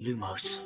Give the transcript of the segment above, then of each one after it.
لوموس.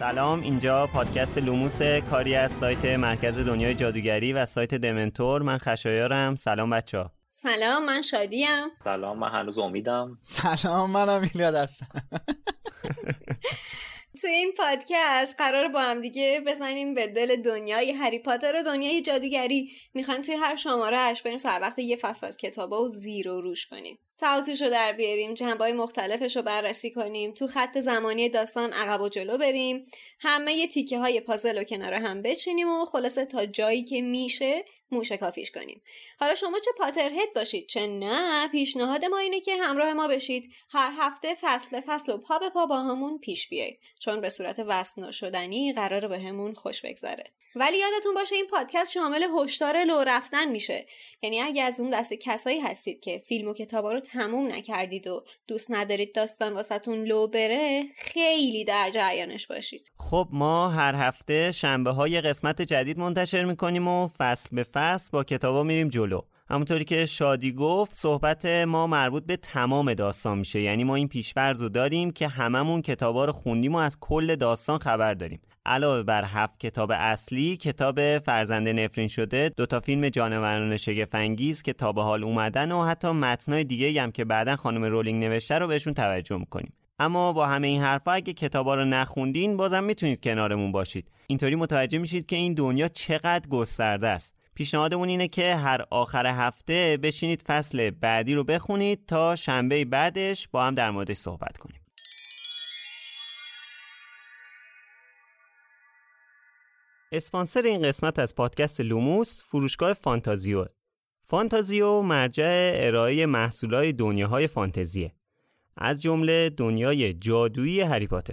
سلام، اینجا پادکست لوموس، کاری از سایت مرکز دنیای جادوگری و سایت دمنتور. من خشایارم. سلام بچه‌ها. سلام، من شادیم. سلام، من هنوز امیدم. سلام، منم میلاد هستم. تو این پادکست قرار با هم دیگه بزنیم به دل دنیای هری پاتر و دنیای جادوگری. میخوایم توی هر شماره‌اش بریم سر وقت یه فصل از کتابا و زیر و روش کنیم، تاوتوشو در بیاریم، جنبه‌های مختلفشو بررسی کنیم، تو خط زمانی داستان عقب و جلو بریم، همه یه تیکه‌های پازل و کنار هم بچینیم و خلاصه تا جایی که میشه موشکافیش کنیم. حالا شما چه پاترهد باشید چه نه، پیشنهاد ما اینه که همراه ما بشید، هر هفته فصل به فصل و پا به پا با همون پیش بیایید، چون به صورت وصل نشدنی قراره به همون خوش بگذره. ولی یادتون باشه این پادکست شامل هشدار لو رفتن میشه، یعنی اگه از اون دسته کسایی هستید که فیلم و کتابا رو تموم نکردید و دوست ندارید داستان واسهتون لو بره، خیلی در جریانش باشید. خب ما هر هفته شنبه ها یه قسمت جدید منتشر میکنیم و فصل به فصل با کتابا میریم جلو. همونطوری که شادی گفت، صحبت ما مربوط به تمام داستان میشه، یعنی ما این پیش‌فرض رو داریم که هممون کتابا رو خوندیم و از کل داستان خبر داریم. علاوه بر 7 کتاب اصلی، کتاب فرزند نفرین شده، 2 تا فیلم جانوران شگفت‌انگیز که تا به حال اومدن و حتی متنای دیگه‌ای هم که بعداً خانم رولینگ نوشته رو بهشون توجه می‌کنیم. اما با همه این حرفا اگه کتابا رو نخوندین بازم میتونید کنارمون باشید. اینطوری متوجه میشید که این دنیا چقدر گسترده است. پیشنهادمون اینه که هر آخر هفته بشینید فصل بعدی رو بخونید تا شنبه بعدش با هم در موردش صحبت کنیم. اسپانسر این قسمت از پادکست لوموس فروشگاه فانتازیو. فانتازیو مرجع ارائه محصولات دنیاهای فانتزیه، از جمله دنیای جادویی هری پاتر.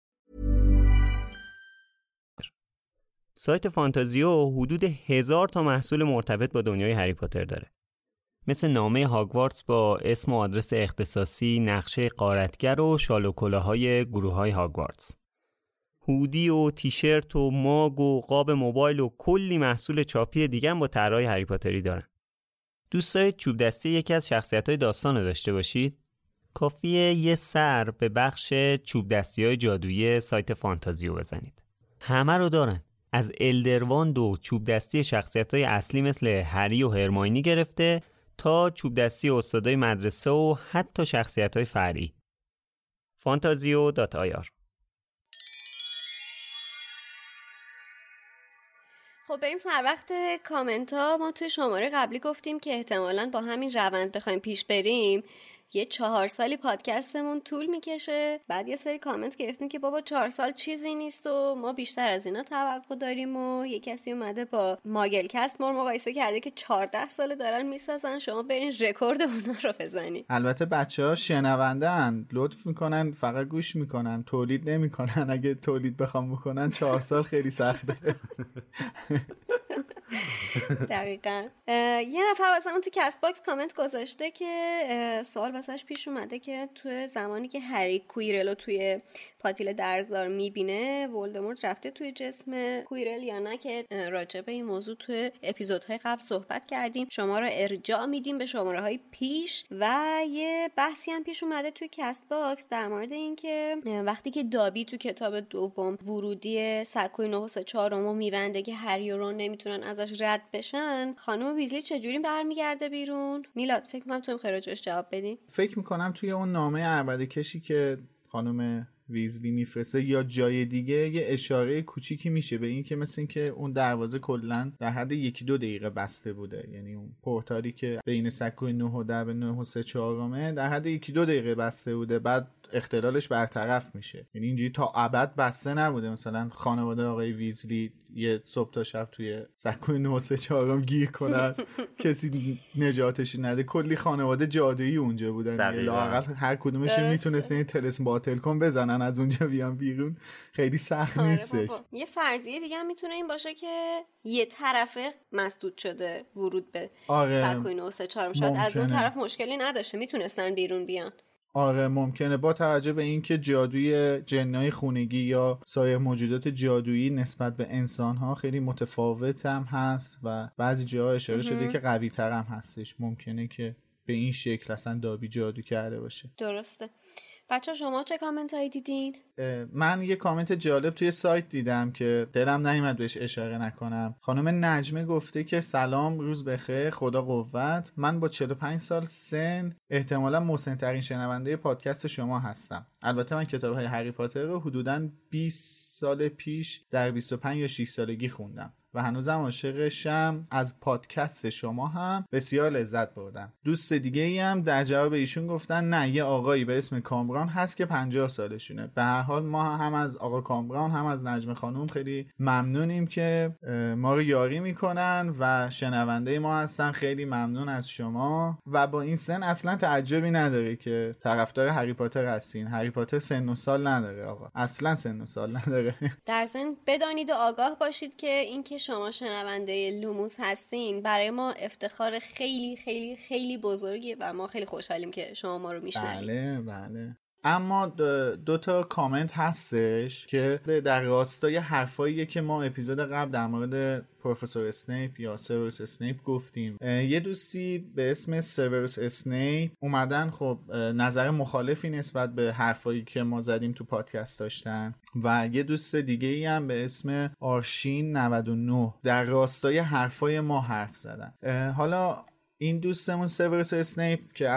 سایت فانتازیو حدود 1000 تا محصول مرتبط با دنیای هری پاتر داره، مثل نامه هاگوارتس با اسم و آدرس اختصاصی، نقشه غارتگر و شال و کلاه‌های گروه‌های هاگوارتس، هودی و تیشرت و ماگ و قاب موبایل و کلی محصول چاپی دیگه هم با طرح‌های هری پاتری دارن. دوست دارید چوب دستی یکی از شخصیت‌های داستان رو داشته باشید؟ کافیه یه سر به بخش چوب دستی‌های جادویی سایت فانتازیو بزنید. همه رو دارن، از الدرواند و چوب دستی شخصیت‌های اصلی مثل هری و هرمیونی گرفته تا چوب دستی استادای مدرسه و حتی شخصیت‌های فرعی. fantazio.ir. خب بریم سر وقت کامنت ها. ما توی شماره قبلی گفتیم که احتمالاً با همین روند بخوایم پیش بریم یه 4 سالی پادکستمون طول میکشه، بعد یه سری کامنت گرفتیم که بابا 4 سال چیزی نیست و ما بیشتر از اینا توقع داریم و یه کسی اومده با ماگل کست ما مقایسه کرده که 14 ساله دارن میسازن، شما برین رکورد اونا رو بزنید. البته بچه‌ها شنونده‌اند، لطف میکنن، فقط گوش میکنن، تولید نمیکنن. اگه تولید بخوام بکنن 4 سال خیلی سخته. دقیقاً. یه نفر واسه اون تو کست باکس کامنت گذاشته که سوال واسش پیش اومده که تو زمانی که هری کویرلو توی پاتیل درزدار میبینه، ولدمورت رفته توی جسم کویرل یا نه، که راجع به این موضوع تو اپیزودهای قبل صحبت کردیم. شما رو ارجاع میدیم به شماره‌های پیش. و یه بحثی هم پیش اومده توی کست باکس در مورد اینکه وقتی که دابی تو کتاب دوم ورودی سکوی 9 و 4 رو میبنده که هری و رون نمیتونن ازش رد بشن، خانم ویزلی چجوری برمیگرده بیرون؟ میلاد فکر می‌کنم تو می‌خوای راجعش جواب بدی. فکر می‌کنم توی اون نامه عبد کشی که خانم ویزلی میفرسته یا جای دیگه یه اشاره کوچیکی میشه به این که مثل این که اون دروازه کلا در حد 1-2 دقیقه بسته بوده، یعنی اون پورتالی که بین سکوی 9 و 10 به 9 و 3/4 در حد 1-2 دقیقه بسته بوده، بعد اختلالش برطرف میشه. یعنی اینجوری تا ابد بسته نبوده، مثلا خانواده آقای ویزلی یه صبح تا شب توی سکوی 9 و 3/4 گیر کنن کسی نجاتش نده. کلی خانواده جادویی اونجا بودن، لااقل هر کدومش میتونسته این طلسم باطل کن بزنن از اونجا بیان بیرون، خیلی سخت نیستش. یه فرضیه دیگه هم میتونه این باشه که یه طرف مسدود شده ورود به سکوی 9 و 3/4 شاید از اون طرف مشکلی نداشته، میتونستن بیرون بیان. آره ممکنه، با توجه به اینکه جادوی جنای خونگی یا سایر موجودات جادویی نسبت به انسان‌ها خیلی متفاوت هم هست و بعضی جاها اشاره شده که قوی‌تر هم هستش، ممکنه که به این شکل اصلا دابی جادو کرده باشه. درسته. بچه شما چه کامنت هایی دیدین؟ من یه کامنت جالب توی سایت دیدم که دلم نیامد بهش اشاره نکنم. خانم نجمه گفته که سلام، روز بخیر، خدا قوت. من با 45 سال سن احتمالا مسن‌ترین شنونده پادکست شما هستم. البته من کتاب های هری پاتر رو حدوداً 20 سال پیش در 25 یا 6 سالگی خوندم و هنوزم عاشقشم. از پادکست شما هم بسیار لذت بردم. دوست دیگه ای هم در جواب ایشون گفتن نه، یه آقایی به اسم کامران هست که 50 سالشونه. به هر حال ما هم از آقا کامران هم از نجم خانم خیلی ممنونیم که ما رو یاری میکنن و شنونده ما هستن. خیلی ممنون از شما. و با این سن اصلا تعجبی نداره که طرفدار هری پاتر هستین. هری پاتر سن و سال نداره آقا، اصلا سن و سال نداره. در ضمن بدانید و آگاه باشید که اینکه شما شنونده لوموس هستین برای ما افتخار خیلی خیلی خیلی بزرگی و ما خیلی خوشحالیم که شما ما رو میشنوید. بله بله. اما 2 تا کامنت هستش که در راستای حرفاییه که ما اپیزود قبل در مورد پروفسور اسنیپ یا سیوروس اسنیپ گفتیم. یه دوستی به اسم سیوروس اسنیپ اومدن خب نظر مخالفی نسبت به حرفایی که ما زدیم تو پادکست داشتن و یه دوست دیگه ای هم به اسم آرشین 99 در راستای حرفای ما حرف زدن. حالا این دوستمون سیوروس اسنیپ که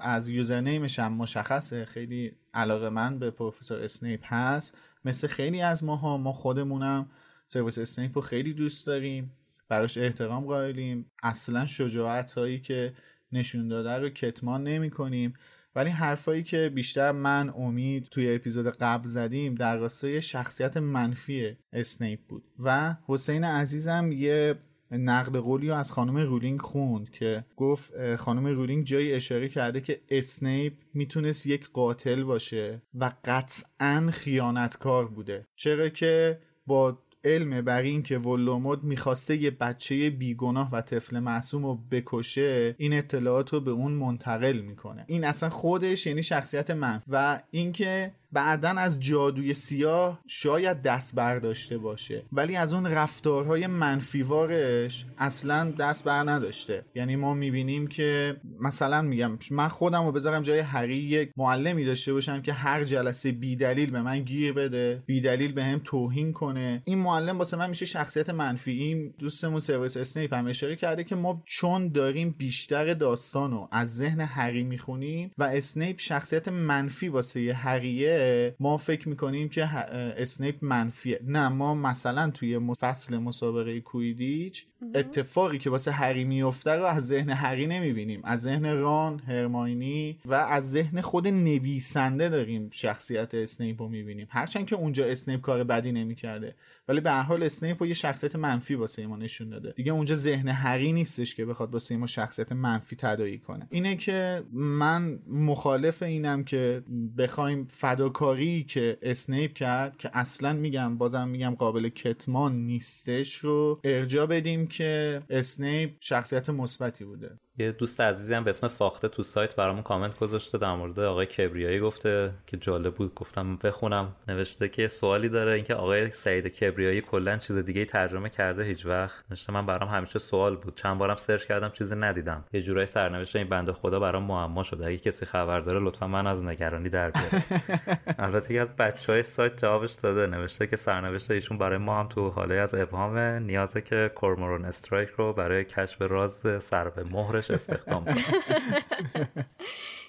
از یوزرنیمش هم مشخصه خیلی علاقه‌مند به پروفسور اسنیپ هست، مثل خیلی از ماها، ما خودمونم سیوروس اسنیپ رو خیلی دوست داریم، براش احترام قائلیم، اصلا شجاعت هایی که نشون داده رو کتمان نمی کنیم. ولی حرفایی که بیشتر من امید توی اپیزود قبل زدیم در راستای شخصیت منفی اسنیپ بود. و حسین عزیزم یه نقد قولی رو از خانم رولینگ خوند که گفت خانم رولینگ جایی اشاره کرده که اسنیپ میتونست یک قاتل باشه و قطعاً خیانتکار بوده، چرا که با علم بر این که ولدمورت میخواسته یه بچه بیگناه و طفل معصوم رو بکشه این اطلاعات رو به اون منتقل میکنه. این اصلا خودش یعنی شخصیت منفی. و اینکه بعدن از جادوی سیاه شاید دست برداشته باشه ولی از اون رفتارهای منفیوارش اصلا دست بر نداشته. یعنی ما میبینیم که مثلا میگم من خودم رو بذارم جای هری، یک معلمی داشته باشم که هر جلسه بیدلیل به من گیر بده، بیدلیل به هم توهین کنه، این معلم واسه من میشه شخصیت منفی. این دوستمون سیوروس اسنیپ هم اشاره کرده که ما چون داریم بیشتر داستانو از ذهن هری میخونیم و اسنیپ شخصیت منفی واسه هریه، ما فکر میکنیم که اسنیپ منفیه. نه، ما مثلا توی فصل مسابقه کویدیچ اتفاقی که واسه هری میفته رو از ذهن هری نمیبینیم، از ذهن ران، هرمیونی و از ذهن خود نویسنده داریم شخصیت اسنیپ رو میبینیم. هرچند که اونجا اسنیپ کار بدی نمیکرده، ولی به هر حال اسنیپ یه شخصیت منفی واسه ما نشون داده. دیگه اونجا ذهن هری نیستش که بخواد واسه ما شخصیت منفی تداعی کنه. اینه که من مخالف اینم که بخوایم فداکاری که اسنیپ کرد، که اصلا میگم بازم میگم قابل کتمان نیستش، رو ارجاع بدیم که اسنیپ شخصیت مثبتی بوده. یه دوست عزیزم به اسم فاخته تو سایت برامون کامنت گذاشته در مورد آقای کبریایی، گفته که جالب بود، گفتم بخونم. نوشته که سوالی داره، اینکه آقای سعید کبریایی کلا چیز دیگه ترجمه کرده هیچ وقت؟ نوشته من برام همیشه سوال بود، چند بارم سرچ کردم چیزی ندیدم. یه جورایی سرنوشت این بنده خدا برام معما شده. اگه کسی خبر داره لطفا من از نگرانی در بیاره. البته از بچهای سایت جوابش داده، نوشته که سرنوشت ایشون برای ما هم تو حاله از ابهام، نیازه که کورموران استرایک رو برای کشف راز سر به مهر استخدام کنم.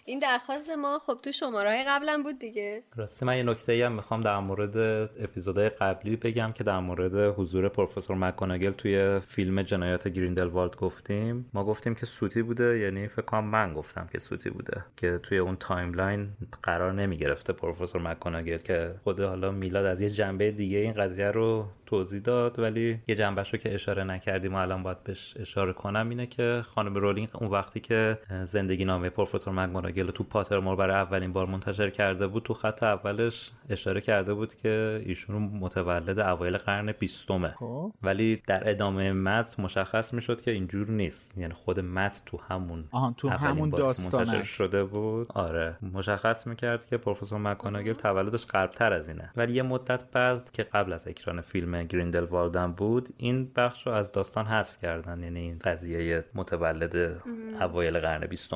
این درخواست ما خب تو شماره‌های قبلا بود دیگه. راستی من یه نکته‌ای هم می‌خوام در مورد اپیزودهای قبلی بگم که در مورد حضور پروفسور مک‌گوناگل توی فیلم جنایات گریندلوالد گفتیم. ما گفتیم که سوتی بوده، یعنی فکر کنم من گفتم که سوتی بوده که توی اون تایملاین قرار نمی‌گرفته پروفسور مک‌گوناگل، که خود حالا میلاد از یه جنبه دیگه این قضیه رو توضیح داد، ولی یه جنبه‌شو که اشاره نکردیم و الان باید بهش اشاره کنم اینه که خانم رولینگ اون وقتی که زندگینامه پروفسور مک‌گوناگل تو پاترمور برای اولین بار منتشر کرده بود، تو خط اولش اشاره کرده بود که ایشون متولد اوایل قرن 20مه، ولی در ادامه متن مشخص میشد که اینجور نیست. یعنی خود متن تو همون داستان منتشر شده بود. آره، مشخص میکرد که پروفسور مک‌گوناگل تولدش قبلتر از اینه، ولی یه مدت بعد که قبل از اکران فیلم گریندلوالد بود این بخش رو از داستان حذف کردن، یعنی این قضیه متولد اوایل قرن 20.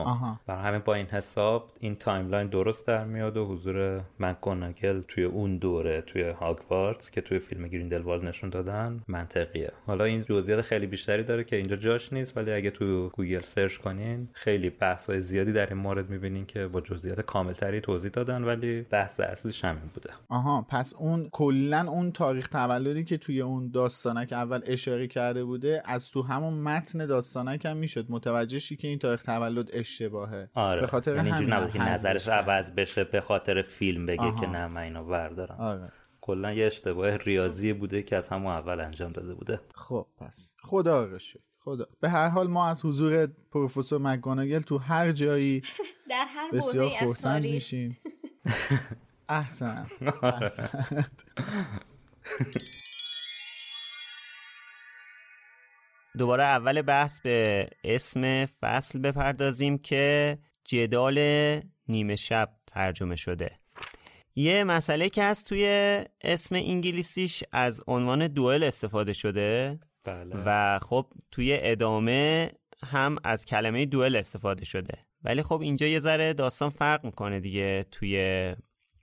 برای همین با این حساب این تایملاین درست در میاد و حضور مک‌گوناگل توی اون دوره توی هاگوارتس که توی فیلم گریندلوالد نشون دادن منطقیه. حالا این جزئیات خیلی بیشتری داره که اینجا جاش نیست، ولی اگه تو گوگل سرچ کنین خیلی بحث‌های زیادی در این مورد می‌بینین که با جزئیات کامل‌تری توضیح دادن، ولی بحث اصلیش همین بوده. پس اون کلاً اون تاریخ تولدی که توی اون داستانک اول اشاره کرده بوده از تو همون متن داستانک هم میشد متوجه شی که این تاریخ تولد اشتباهه. آره. به خاطر همین نبود که نظرش عوض بشه به خاطر فیلم بگه که نه من اینو بردارم. آره. کلا یه اشتباه ریاضی بوده که از همون اول انجام داده بوده. خب پس خدا رو شکر. به هر حال ما از حضور پروفسور مک‌گوناگل تو هر جایی در هر بحثی خرسند میشیم. احسنت. دوباره اول بحث به اسم فصل بپردازیم که جدال نیمه شب ترجمه شده. یه مسئله که هست توی اسم انگلیسیش از عنوان دوئل استفاده شده. بله. و خب توی ادامه هم از کلمه دوئل استفاده شده، ولی خب اینجا یه ذره داستان فرق میکنه دیگه توی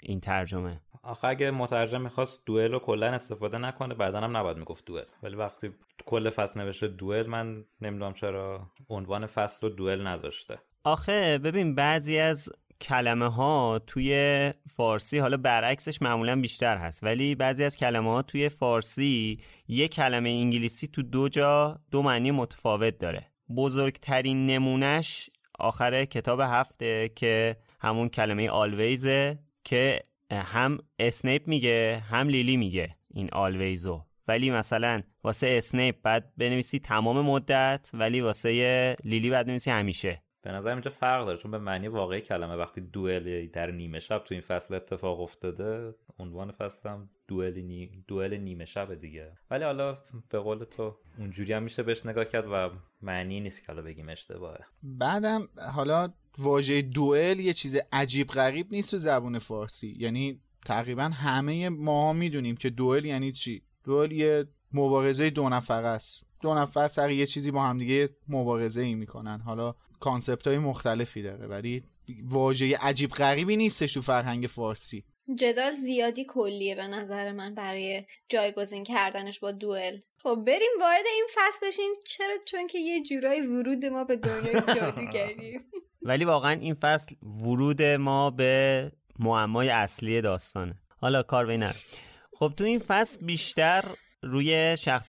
این ترجمه. آخه اگه مترجم می‌خواست دوئل رو کلا استفاده نکنه بعداً هم نباید میگفت دوئل، ولی وقتی کل فصل نوشته دوئل من نمیدونم چرا عنوان فصل رو دوئل نذاشته. آخه ببین بعضی از کلمه ها توی فارسی، حالا برعکسش معمولا بیشتر هست، ولی بعضی از کلمه ها توی فارسی یک کلمه انگلیسی تو دو جا دو معنی متفاوت داره. بزرگترین نمونش آخر کتاب هفته که همون کلمه always که هم اسنیپ میگه هم لیلی میگه این آلویزو، ولی مثلا واسه اسنیپ بعد بنویسی تمام مدت، ولی واسه لیلی بعد بنویسی همیشه. به نظر اینجا فرق داره، چون به معنی واقعی کلمه وقتی دوئل در نیمه شب تو این فصل اتفاق افتاده، عنوان فصل هم دوئل نیمه شب دیگه. ولی حالا به قول تو اونجوری هم میشه بهش نگاه کرد و معنی نیست که حالا بگیم اشتباهه. بعدم حالا واژه دوئل یه چیز عجیب غریب نیست تو زبان فارسی، یعنی تقریبا همه ما میدونیم که دوئل یعنی چی. دوئل یه مبارزه دو نفره است، دو نفر سر یه چیزی با هم دیگه مبارزه‌ای میکنن. حالا کانسپت‌های مختلفی داره ولی واژه عجیب غریبی نیستش تو فرهنگ فارسی. جدال زیادی کلیه به نظر من برای جایگزین کردنش با دوئل. خب بریم وارد این فصل بشیم، چرا؟ چون که یه جورای ورود ما به دنیای جادوگری. ولی واقعا این فصل ورود ما به معمای اصلی داستانه. حالا کار بینر. خب تو این فصل بیشتر روی شخص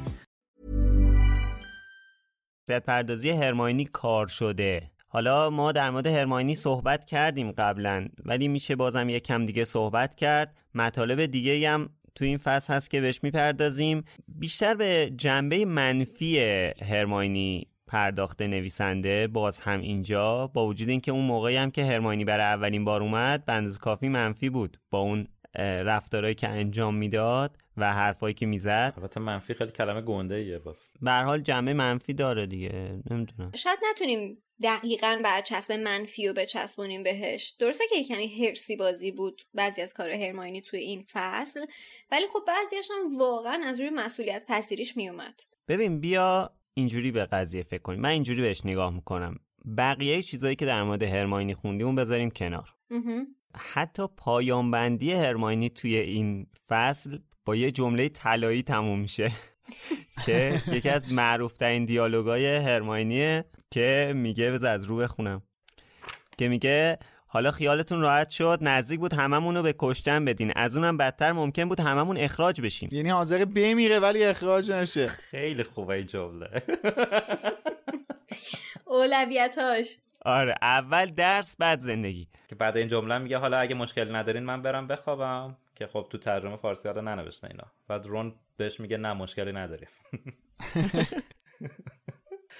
شخصیت پردازی هرمیونی کار شده. حالا ما در مورد هرمیونی صحبت کردیم قبلا، ولی میشه بازم یک کم دیگه صحبت کرد. مطالب دیگه هم تو این فصل هست که بهش میپردازیم. بیشتر به جنبه منفی هرمیونی پرداخته نویسنده، باز هم اینجا، با وجود اینکه اون موقعی هم که هرمیونی برای اولین بار اومد به اندازه کافی منفی بود با اون رفتارهایی که انجام میداد و حرفایی که میزد. البته منفی خیلی کلمه گنده‌ایه، باز به هر حال جمع منفی داره دیگه. نمیدونم، شاید نتونیم دقیقاً برچسب منفی رو بچسبونیم بهش. درسته که کمی هرسی بازی بود بعضی از کارهای هرمیونی توی این فصل، ولی خب بعضی‌هاش هم واقعاً از روی مسئولیت پذیریش میومد. ببین، بیا اینجوری به قضیه فکر کنیم. من اینجوری بهش نگاه میکنم. بقیه چیزایی که در مورد هرمیونی خوندیم بذاریم کنار. حتی پایان بندی هرمیونی توی این فصل با یه جمله طلایی تموم میشه که یکی از معروف‌ترین دیالوگای هرمیونیه که میگه بذار از رو بخونم، که میگه حالا خیالتون راحت شد، نزدیک بود هممون رو به کشتن بدین، از اونم بدتر ممکن بود هممون اخراج بشیم. یعنی حاضر بمیره ولی اخراج نشه. خیلی خوبه این جمله. اولویتاش آره، اول درس بعد زندگی. که بعد این جمله میگه حالا اگه مشکل ندارین من برم بخوابم، که خب تو ترجمه فارسی حالا ننوشتن اینا. بعد رون بهش میگه نه مشکلی نداریم.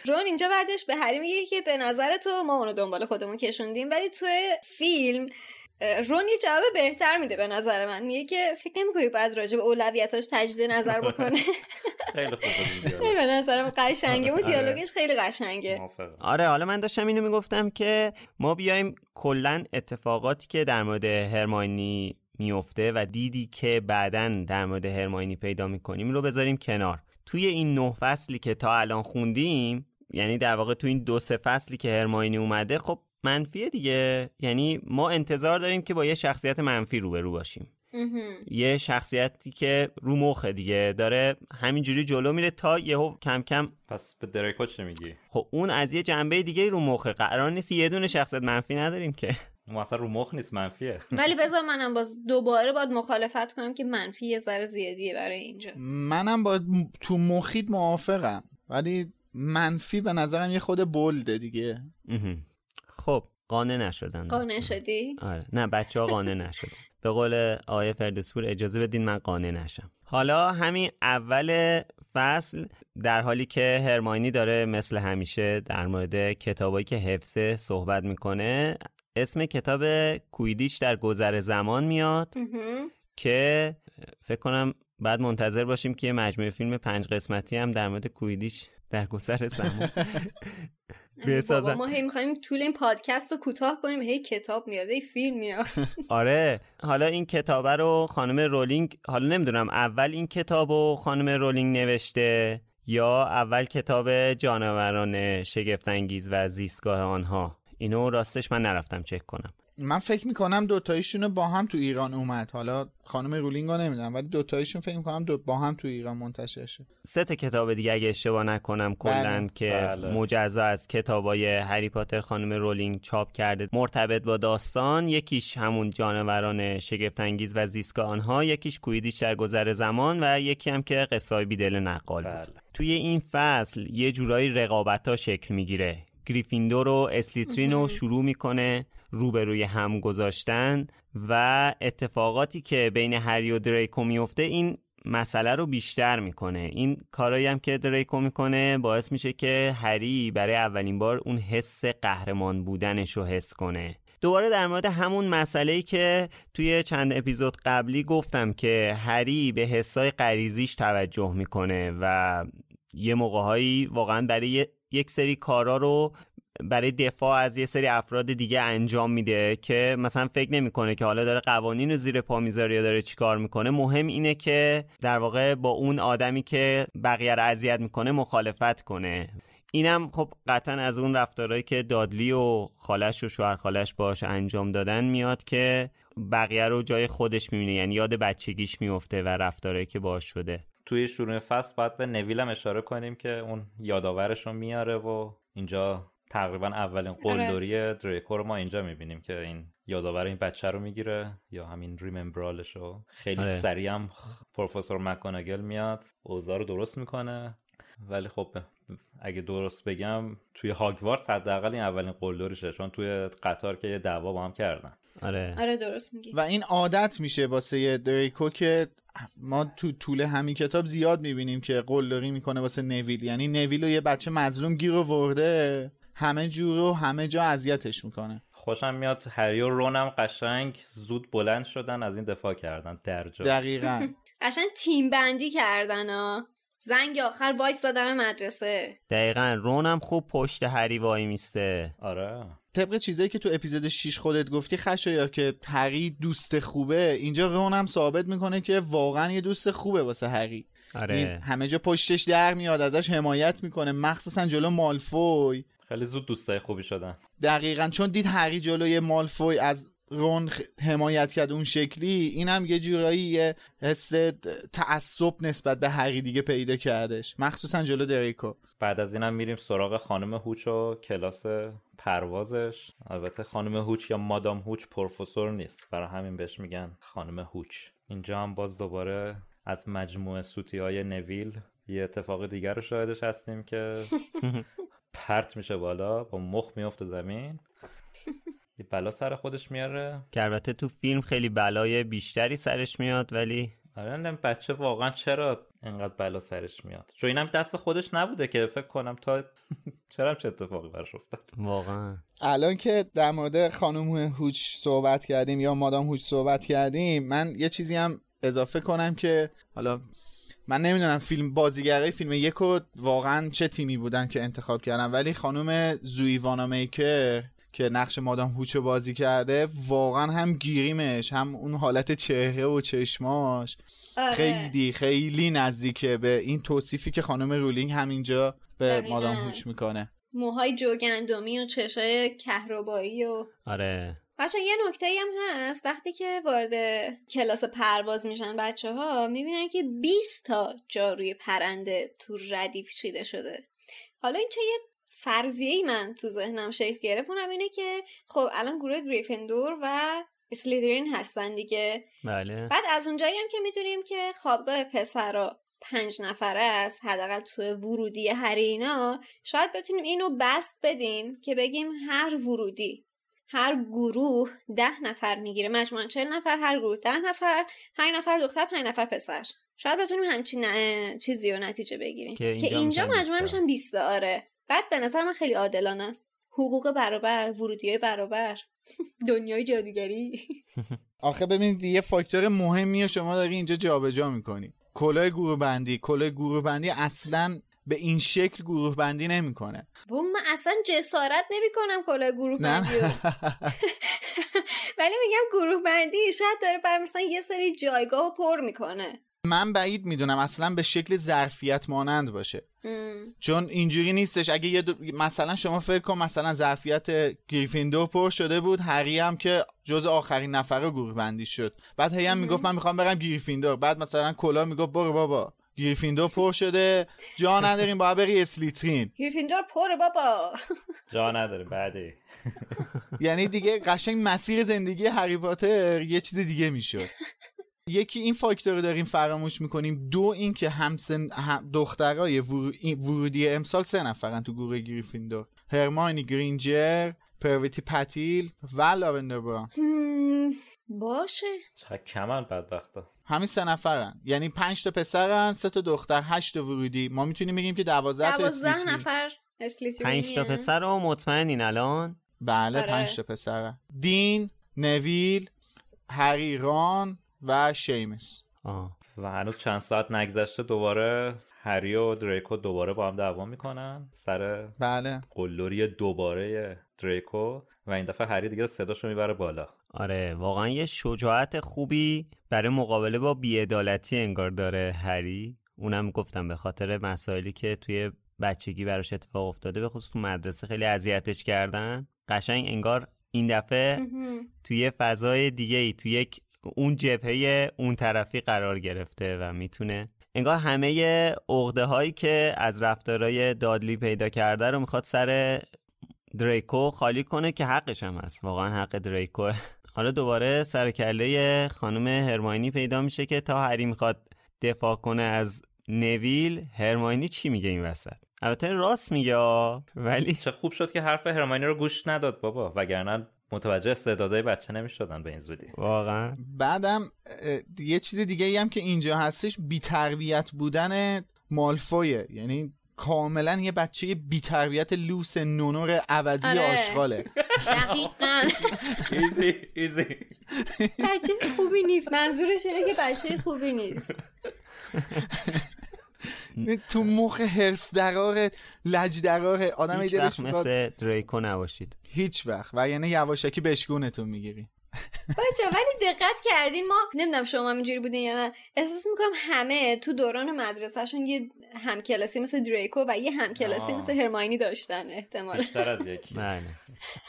رون اینجا بعدش به هری میگه که به نظر تو ما اونو دنبال خودمون کشوندیم، ولی تو فیلم رون یه جواب بهتر میده. به نظر من میگه که فکر نمی‌کنی بعد راجع به اولویتاش تجدید نظر بکنه. خیلی خوبه، به نظرم قشنگه اون دیالوگش، خیلی قشنگه. آره، حالا من داشتم اینو میگفتم که ما بیایم کلا اتفاقاتی که در مورد هرمیونی میفته و دیدی که بعدن در مورد هرمیونی پیدا میکنیم رو بذاریم کنار. توی این 9 فصلی که تا الان خوندیم، یعنی در واقع تو این 2-3 فصلی که هرمیونی اومده، خب منفیه دیگه. یعنی ما انتظار داریم که با یه شخصیت منفی روبرو باشیم. یه شخصیتی که رو مخه دیگه، داره همینجوری جلو میره تا یهو کم کم. پس به دراکو چه میگی؟ خب اون از یه جنبه دیگه رو مخه، قرار نیست یه دونه شخصیت منفی نداریم که. ما اصلا رو مخ نیست، منفیه. ولی بذار منم باز دوباره باید مخالفت کنم که منفی یه ذره زیادیه برای اینجا. منم با تو مخیت موافقم، ولی منفی به نظرم یه خود بولده دیگه. خب قانع نشدن. قانع شدی؟ آره، نه بچه‌ها قانع نشدن. به قول آقای فردوسپور اجازه بدین من قانع نشم. حالا همین اول فصل، در حالی که هرمیونی داره مثل همیشه در مورد کتابایی که حفظه صحبت میکنه، اسم کتاب کویدیچ در گذر زمان میاد که فکر کنم بعد منتظر باشیم که مجموعه فیلم 5 قسمتی هم در مورد کویدیچ در گذر زمان بسازن. ما هی می‌خوایم طول این پادکست رو کوتاه کنیم، هی کتاب میاد، هی فیلم میاد. آره، حالا این کتاب رو خانم رولینگ، حالا نمیدونم اول این کتاب رو خانم رولینگ نوشته یا اول کتاب جانوران شگفت‌انگیز و زیستگاه آنها، اینو راستش من نرفتم چک کنم. من فکر میکنم دوتایشون با هم تو ایران اومد. حالا خانم رولینگو نمیدونم، ولی دوتایشون فکر میکنم با هم تو ایران منتشر شد. 3 تا کتاب دیگه اگه اشتباه نکنم کلاً که مجزا از کتابای هری پاتر خانم رولینگ چاپ کرده مرتبط با داستان. یکیش همون جانوران شگفت انگیز و زیستگاه آنها، یکیش کویدیچ در گذر زمان، و یکی هم که قصه‌های بیدل نقال بود. توی این فصل یه جورایی رقابت‌ها شکل میگیره. گریفیندور و اسلیترین رو شروع میکنه روبروی هم گذاشتن، و اتفاقاتی که بین هری و دریکو میفته این مسئله رو بیشتر میکنه. این کارایی هم که دریکو میکنه باعث میشه که هری برای اولین بار اون حس قهرمان بودنش رو حس کنه. دوباره در مورد همون مسئله‌ای که توی چند اپیزود قبلی گفتم که هری به حسای غریزیش توجه میکنه و یه موقع‌هایی واقعا برای یک سری کارا رو برای دفاع از یه سری افراد دیگه انجام میده که مثلا فکر نمیکنه که حالا داره قوانین رو زیر پا میذاره یا داره چیکار میکنه. مهم اینه که در واقع با اون آدمی که بقیه رو اذیت میکنه مخالفت کنه. اینم خب قطعا از اون رفتارهایی که دادلی و خالش و شوهر خالش باهاش انجام دادن میاد که بقیه رو جای خودش میبینه، یعنی یاد بچگیش میفته و رفتارهایی که باهاش شده. توی شروع فصل باید به نویل هم اشاره کنیم که اون یاداورش رو میاره و اینجا تقریبا اولین قلدری دریکو رو ما اینجا میبینیم که این یادآور این بچه رو میگیره یا همین ریممبرالش رو. خیلی سریع هم پروفسور مکگوناگل میاد اوضاع رو درست میکنه، ولی خب اگه درست بگم توی هاگوارتس حداقل این اولین قلدریشه، چون توی قطار که یه دعوا با هم کردن. آره درست میگی. و این عادت میشه واسه دریکو که ما تو طول همین کتاب زیاد میبینیم که قلدری میکنه واسه نویل. یعنی نویل رو یه بچه مظلوم گیر آورده، همه جور و همه جا اذیتش میکنه. خوشم میاد هری و رونم قشنگ زود بلند شدن از این دفاع کردن در جا. دقیقاً. قشنگ تیم بندی کردن ها. زنگ آخر وایسادم مدرسه. دقیقاً رونم خوب پشت هری وای میسته. آره. طبق چیزایی که تو اپیزود 6 خودت گفتی خشایا که هری دوست خوبه، اینجا رونم ثابت میکنه که واقعاً یه دوست خوبه واسه هری. آره. همه جا پشتش در میاد، ازش حمایت میکنه، مخصوصاً جلو مالفوی. خیلی زود دوستای خوبی شدن. دقیقاً چون دید هری جلوی مالفوی از رون حمایت کرد اون شکلی، اینم یه جورایی یه حس تعصب نسبت به هری دیگه پیدا کردش، مخصوصا جلو دریکو. بعد از اینم میریم سراغ خانم هوچ و کلاس پروازش. البته خانم هوچ یا مادام هوچ پروفسور نیست، برای همین بهش میگن خانم هوچ. اینجا هم باز دوباره از مجموعه سوتی‌های نویل یه اتفاق دیگر رو شاهدش هستیم که پرت میشه بالا، با مخ میفته زمین، یه بلا سر خودش میاره که البته تو فیلم خیلی بلای بیشتری سرش میاد. ولی آره بچه واقعا چرا انقدر بلا سرش میاد؟ چون اینم دست خودش نبوده که فکر کنم تا چرا چه اتفاقی براش افتاد واقعا. الان که در مورد خانم هوچ صحبت کردیم یا مادام هوچ صحبت کردیم، من یه چیزی هم اضافه کنم که حالا من نمیدونم فیلم بازیگرای فیلم یکو واقعا چه تیمی بودن که انتخاب کردن، ولی خانم زویی وانامیکر که نقش مادام هوچو بازی کرده واقعا هم گیریمش هم اون حالت چهره و چشماش خیلی نزدیکه به این توصیفی که خانم رولینگ همینجا به مادام هوچ میکنه. موهای جوگندمی و چشای کهربایی و آره. بچه یه نکته‌ای هم هست، وقتی که وارد کلاس پرواز میشن بچه‌ها میبینن که 20 تا جاروی پرنده تو ردیف چیده شده. حالا این چه یه فرضیه‌ای من تو ذهنم شکل گرفت، اونم اینه که خب الان گروه گریفیندور و اسلیدرین هستن دیگه. بله. بعد از اونجایی هم که میدونیم که خوابگاه پسرا 5 نفره است، حداقل تو ورودی هر اینا شاید بتونیم اینو بسط بدیم که بگیم هر ورودی هر گروه 10 نفر میگیره، مجموعاً 40 نفر، هر گروه 10 نفر، 5 نفر دختر، 5 نفر پسر. شاید بتونیم همچین چیزی رو نتیجه بگیریم که اینجا مجموعاً میشن 20. آره. بعد به نظر من خیلی عادلانه است. حقوق برابر، ورودیای برابر، دنیای جادوگری. آخه ببینید یه فاکتور مهمیه شما داری اینجا جابجا میکنی. کلاه گروه بندی اصلاً به این شکل گروه بندی نمی کنه. من اصلا جسارت نمی کنم کلا گروه بندی رو. ولی میگم گروه بندی شاید داره برای مثلا یه سری جایگاه رو پر میکنه. من بعید میدونم اصلا به شکل ظرفیت مانند باشه. چون اینجوری نیستش. اگه یه مثلا شما فکر کن مثلا ظرفیت گریفیندور پر شده بود، هری هم که جز آخرین نفره گروه بندی شد، بعد هی هم میگفت من میخوام برم گریفیندور، بعد مثلا کلا میگفت برو بابا گریفیندور پر شده، جا نداریم باید بری اسلیترین. گریفیندور پر بابا جا نداره بعدی. یعنی دیگه قشنگ مسیر زندگی هری پاتر یه چیز دیگه میشد. یکی این فاکتور رو داریم فراموش میکنیم. دو این که دخترای ورودی امسال 3 نفرن تو گروه گریفیندور، هرماینی گرینجر پرویتی پتیل و لاوندر براون. باشه. چرا کمن بدبختا؟ همین سه نفرن. یعنی 5 تا پسرن، 3 تا دختر، 8 تا ورودی. ما میتونیم بگیم که 12 نفر اسلیترینیه. 5 تا پسر و مطمئنین الان؟ بله آره. 5 تا پسرن. دین، نویل، هری، ران و شیمس. و هنوز چند ساعت نگذشته دوباره هری و دریکو دوباره با هم دعوا میکنن سر بله قلوری دوباره دریکو و این دفعه هری دیگه صداشو میبره بالا. آره واقعا یه شجاعت خوبی برای مقابله با بیعدالتی انگار داره هری. اونم گفتم به خاطر مسائلی که توی بچگی براش اتفاق افتاده، به خصوص تو مدرسه خیلی اذیتش کردن، قشنگ انگار این دفعه توی فضای دیگه‌ای، توی یک اون جبهه اون طرفی قرار گرفته و میتونه انگار همه عقده هایی که از رفتارهای دادلی پیدا کرده رو میخواد سر دریکو خالی کنه که حقش هم هست، واقعا حق دریکو. حالا دوباره سر کله خانم هرمیونی پیدا میشه که تا هری میخواد دفاع کنه از نویل، هرمیونی چی میگه این وسط؟ البته راست میگه ولی چه خوب شد که حرف هرمیونی رو گوش نداد بابا، وگرنه متوجه استعدادهای بچه نمی‌شدن به این زودی. واقعا. بعدم یه چیز دیگه‌ای هم که اینجا هستش، بی‌تربیت بودن مالفویه. یعنی کاملا یه بچه بی‌تربیت لوس نونور عوضی آشغاله. دقیقاً. ایزی. بچه خوبی نیست. منظورش اینه که بچه خوبی نیست. تو مخ هرس دراره، لج دراره، آدم هیچ وقت مثل دریکو نباشید هیچ وقت، و یعنی یواشکی بشگونتون میگیری بچه. ولی دقت کردین، ما نمیدونم شما همینجوری بودین یا نه، احساس میکنم همه تو دوران مدرسهشون یه همکلاسی مثل دریکو و یه همکلاسی مثل هرمیونی داشتن احتمالاً بیشتر از یکی.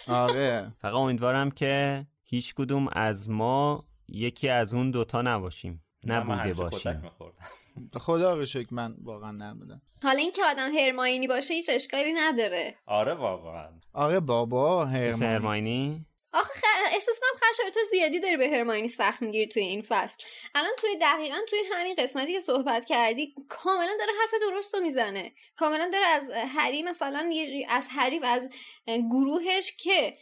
آره فقط امیدوارم که هیچ کدوم از ما یکی از اون دوتا نباشیم، نبوده باشیم. خدا رو شکر من واقعا نمیدونم. حالا این که آدم هرمیونی باشه هیچ اشکالی نداره. آره واقعا. آره بابا هرمیونی. آخه احساس می‌کنم خشایار تو زیادی داری به هرمیونی سخت میگیری توی این فصل. الان توی دقیقاً توی همین قسمتی که صحبت کردی کاملا داره حرف درست رو میزنه. کاملا داره از هری مثلا از حریف از گروهش که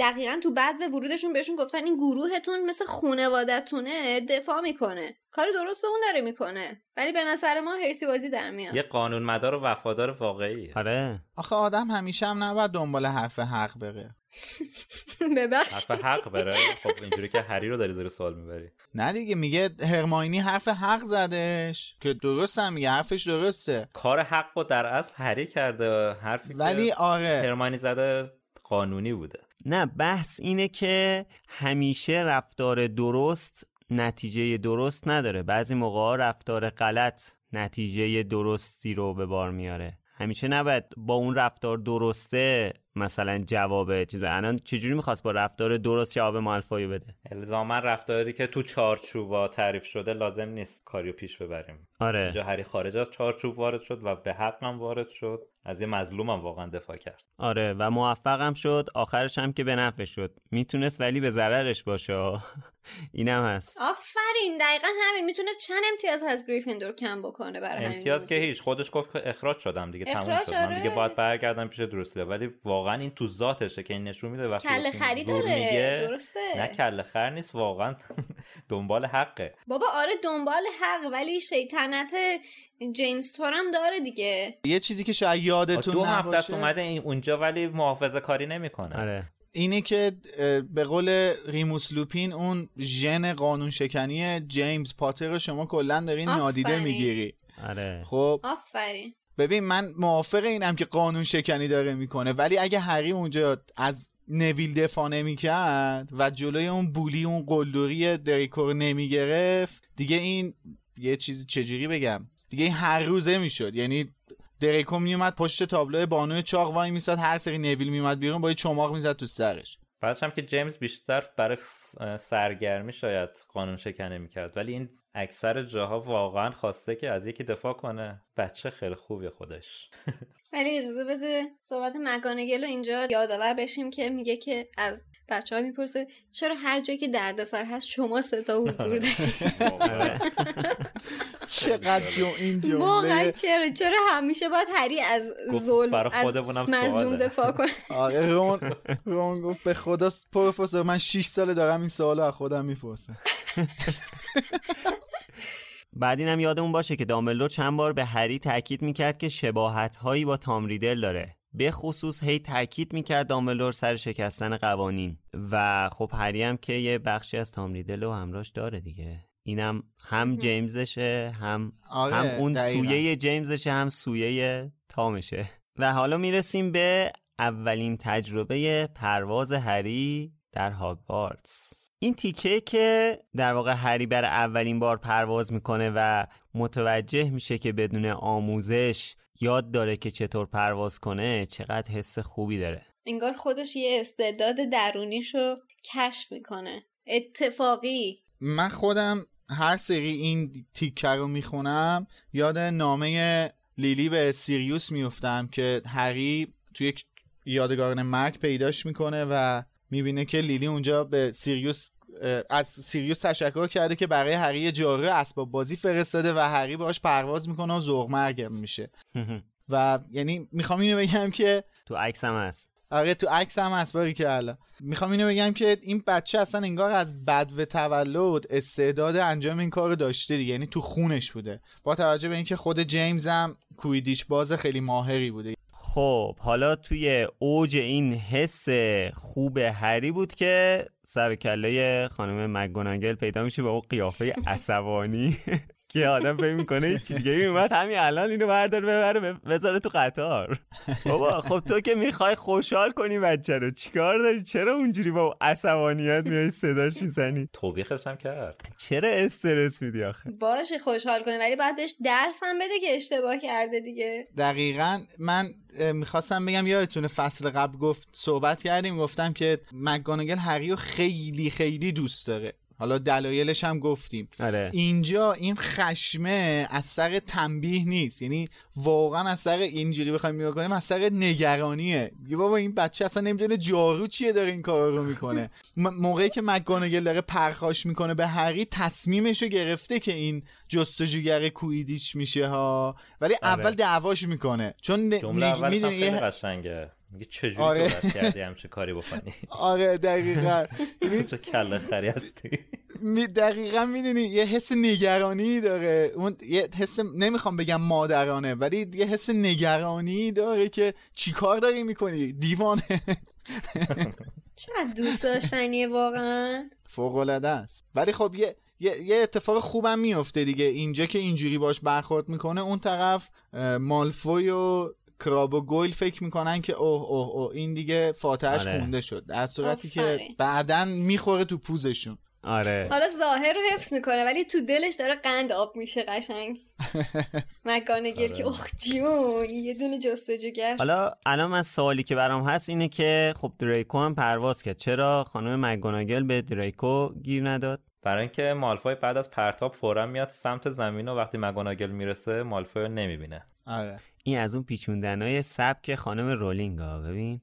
دقیقاً تو بعد به ورودشون بهشون گفتن این گروهتون مثل خانواده‌تونه دفاع میکنه. کار درست اون داره میکنه. ولی به نظر ما هرسی بازی در میاد. یه قانون مدار و وفادار واقعیه. آره. آخه آدم همیشه هم نباید دنبال حرف حق بره. ببخشید. حرف حق بره. خب اینجوری که هری رو داری زیر سوال میبری. نه دیگه، میگه هرمیونی حرف حق زدش که درست هم میگه، حرفش درسته. کار حق رو در اصل هری کرده، حرفی ولی آره هرمیونی زده قانونی بوده. نه بحث اینه که همیشه رفتار درست نتیجه درست نداره، بعضی موقعا رفتار غلط نتیجه درستی رو به بار میاره. همیشه نباید با اون رفتار درسته مثلا جواب چیز. الان چجوری میخواست با رفتار درست جواب مالفوی بده؟ الزاما رفتاری که تو چارچوبا تعریف شده لازم نیست کاریو پیش ببریم. آره اینجا هری خارج از چارچوب وارد شد و به حقم وارد شد، از یه مظلومم واقعا دفاع کرد. آره و موفقم شد، آخرش هم که به نفع شد. میتونست ولی به ضررش باشه. اینم هست. آفرین دقیقاً همین، میتونست چند امتیاز از گریفیندور کم بکنه برای همین. امتیاز که هیچ، خودش گفت که اخراج شدم دیگه، تموم شد. من دیگه باید برگردم پیش دروسلی. ولی واقعا این تو ذاتشه که این نشون میده وقتی کله خری داره. درسته. نه کله خر نیست، واقعا دنبال حقه. بابا آره دنبال حق، ولی شیطنت جیمز تورم داره دیگه. یه چیزی که شاید یادتون نباشه، 2 هفته است اومده اونجا ولی محافظه کاری نمیکنه. آره. اینه که به قول ریموس لوپین اون ژن قانون شکنی جیمز پاتر رو شما کلا دارین نادیده میگیری. آره. خب آفرین. ببین من موافق اینم که قانون شکنی داره میکنه، ولی اگه هری اونجا از نویل دفاع نمیکرد و جلوی اون بولی اون قلدری دریکو نمیگرفت، دیگه این یه چیز چجوری بگم، دیگه این هر روزه میشد. یعنی دریکو میومد پشت تابلو بانوی چاق وای میساد، هر سری نویل میومد بیرون با یه چماق میزد تو سرش. بعدش هم که جیمز بیشتر برای سرگرمی شاید قانون شکنی میکرد، ولی این اکثر جاها واقعا خواسته که از یکی دفاع کنه. بچه خیلی خوبه خودش. ولی اجازه بده صحبت مکانگل رو اینجا یادآور بشیم که میگه که از بچه‌ها میپرسه چرا هر جایی که دردسر هست شما سه تا حضور دارید؟ چقدر این جمله واقعا چرا همیشه باید هری از ظلم از مظلوم دفاع کنه؟ آره رون گفت به خدا پروفسور من 6 ساله دارم این سوالو از خودم میپرسم. بعد اینم یادمون باشه که دامبلدور چند بار به هری تاکید میکرد که شباهت‌هایی با تام ریدل داره، به خصوص هی تاکید میکرد دامبلدور سر شکستن قوانین و خب هری هم که یه بخشی از تام ریدل و همراهش داره دیگه. اینم هم جیمزشه هم اون دقیقا. سویه جیمزشه هم سویه تامشه. و حالا میرسیم به اولین تجربه پرواز هری در هاگوارتس. این تیکه که در واقع هری برای اولین بار پرواز میکنه و متوجه میشه که بدون آموزش یاد داره که چطور پرواز کنه چقدر حس خوبی داره. انگار خودش یه استعداد درونیشو کشف میکنه اتفاقی. من خودم هر سری این تیکه رو میخونم یاد نامه لیلی به سیریوس میفتم که هری توی یک یادگارن مرگ پیداش میکنه و میبینه که لیلی اونجا به سیریوس از سیریوس تشکر کرده که برای هری جارو اسباب بازی فرستاده و هری باهاش پرواز میکنه و ذوق‌مرگ میشه. و یعنی میخوام اینو بگم که تو عکس هم هست. آره تو عکس هم هست. باری که الله میخوام اینو بگم که این بچه اصلا انگار از بدو تولد استعداد انجام این کارو داشته دیگه، یعنی تو خونش بوده، با توجه به اینکه خود جیمز هم کویدیچ باز خیلی ماهری بوده. خب حالا توی اوج این حس خوب هری بود که سرکله خانم مکگوناگل پیدا میشه با اون قیافه عصبانی که آدم فکر میکنه هیچ چیز دیگه میومد همین الان اینو بردار ببره بذاره تو قطار. بابا خب تو که میخوای خوشحال کنی بچه رو چیکار داری؟ چرا اونجوری با اون عصبانیت میای صداش میزنی؟ توبیخش هم کرد. چرا استرس میدی آخه؟ باشه خوشحال کنی ولی بعدش درس هم بده که اشتباه کرده دیگه. دقیقاً من میخواستم بگم یادتونه فصل قبل صحبت کردیم گفتم که مکگوناگل هری رو خیلی خیلی دوست داره، حالا دلایلش هم گفتیم. آره. اینجا این خشمه از سر تنبیه نیست، یعنی واقعا از سر اینجوری بخوایم نگاه کنیم از سر نگرانیه. یه بابا این بچه اصلا نمیدونه جارو چیه داره این کارا رو میکنه. موقعی که مکگوناگل داره پرخاش میکنه به هری تصمیمشو گرفته که این جستجوگر کویدیچ میشه ها، ولی اول دعواش میکنه چون میدونه این قشنگه میگه چجوری تو کردی همچه کاری بکنی. آره دقیقاً تو کله خری هستی. دقیقاً میدونی یه حس نگرانی داره، اون یه حس نمیخوام بگم مادرانه ولی یه حس نگرانی داره که چی کار داری میکنی دیوانه. چقدر دوست داشتنیه واقعا، فوق العاده است. ولی خب یه اتفاق خوبم میفته دیگه اینجا که اینجوری باش برخورد میکنه. اون طرف مالفوی و کراب و گویل فکر میکنن که اوه اوه اوه این دیگه فاتحش خونده شد، در صورتی که بعدن میخوره تو پوزشون. آره حالا ظاهر رو حفظ میکنه ولی تو دلش داره قند آب میشه قشنگ. مکگوناگل که اوه جون یه دونه جستجوگر. حالا الان من سوالی که برام هست اینه که خب دریکو هم پرواز کرد، چرا خانم مکگوناگل به دریکو گیر نداد؟ برای اینکه مالفوی بعد از پرتاب فوراً میاد سمت زمین و وقتی مکگوناگل میرسه مالفوی رو نمیبینه. آره این از اون پیچوندنای سبک خانم رولینگا. ببین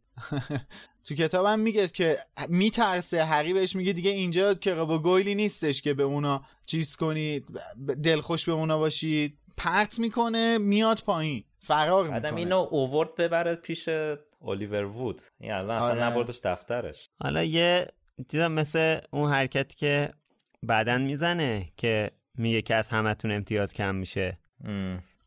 تو کتابم میگه که میترسه، هری بهش میگه دیگه اینجا کراب و گویلی نیستش که به اونا چیز کنی دلخوش به اونا باشی، پرت میکنه میاد پایین فرار میکنه. آدم اینو اوورد ببره پیش الیور وود این الان اصلا نبردش دفترش. حالا یه چیزم مثل اون حرکتی که بعدن میزنه که میگه که از همتون امتیاز کم میشه.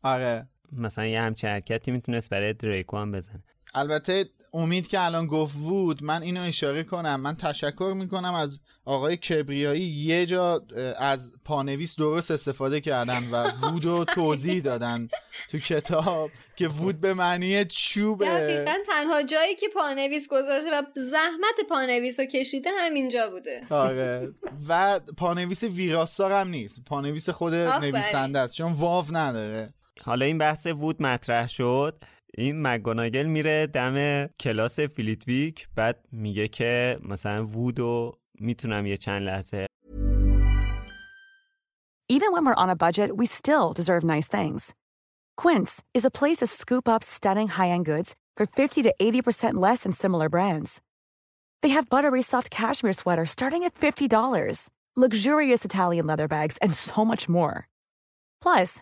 آره مثلا یه همچین حرکتی میتونست برای دریکو هم بزنه. البته امید که الان گفت بود من اینو اشاره کنم، من تشکر میکنم از آقای کبریایی، یه جا از پانویس درست استفاده کردن و وود رو توضیح دادن تو کتاب که وود به معنی چوبه. دقیقاً تنها جایی که پانویس گذاشته و زحمت پانویس رو کشیده همینجا بوده. آره و پانویس ویراستار هم نیست، پانویس خود نویسنده است چون واو نداره. حالا این بحث وود مطرح شد، این مکگوناگل میره دم کلاس فلیتویک بعد میگه که مثلا وودو میتونم یه چند لحظه. Even when we're on a budget, we still deserve nice things. Quince is a place to scoop up stunning high-end goods for 50% to 80% less than similar brands. They have buttery soft cashmere sweaters starting at $50, luxurious Italian leather bags, and so much more. Plus,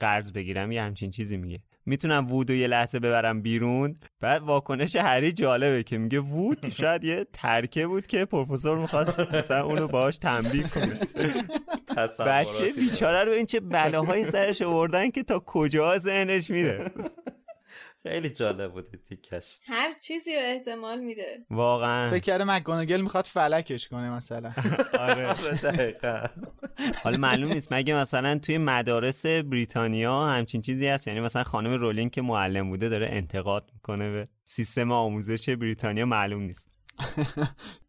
قرض بگیرم یه همچین چیزی میگه. میتونم وودو یه لحظه ببرم بیرون. بعد واکنش هری جالبه که میگه وود شاید یه ترکه بود که پروفسور میخواست مثلا اونو باهاش تنبیه کنه. بچه بیچاره رو این چه بلاهای سرش آوردن که تا کجا ذهنش میره. خیلی جالب بوده تیکش. هر چیزی رو احتمال میده. واقعا فکر کرده مکگوناگل میخواد فلکش کنه مثلا. آره دقیقاً. حالا معلوم نیست مگه مثلا توی مدارس بریتانیا همچین چیزی هست، یعنی مثلا خانم رولینگ که معلم بوده داره انتقاد میکنه به سیستم آموزش بریتانیا، معلوم نیست.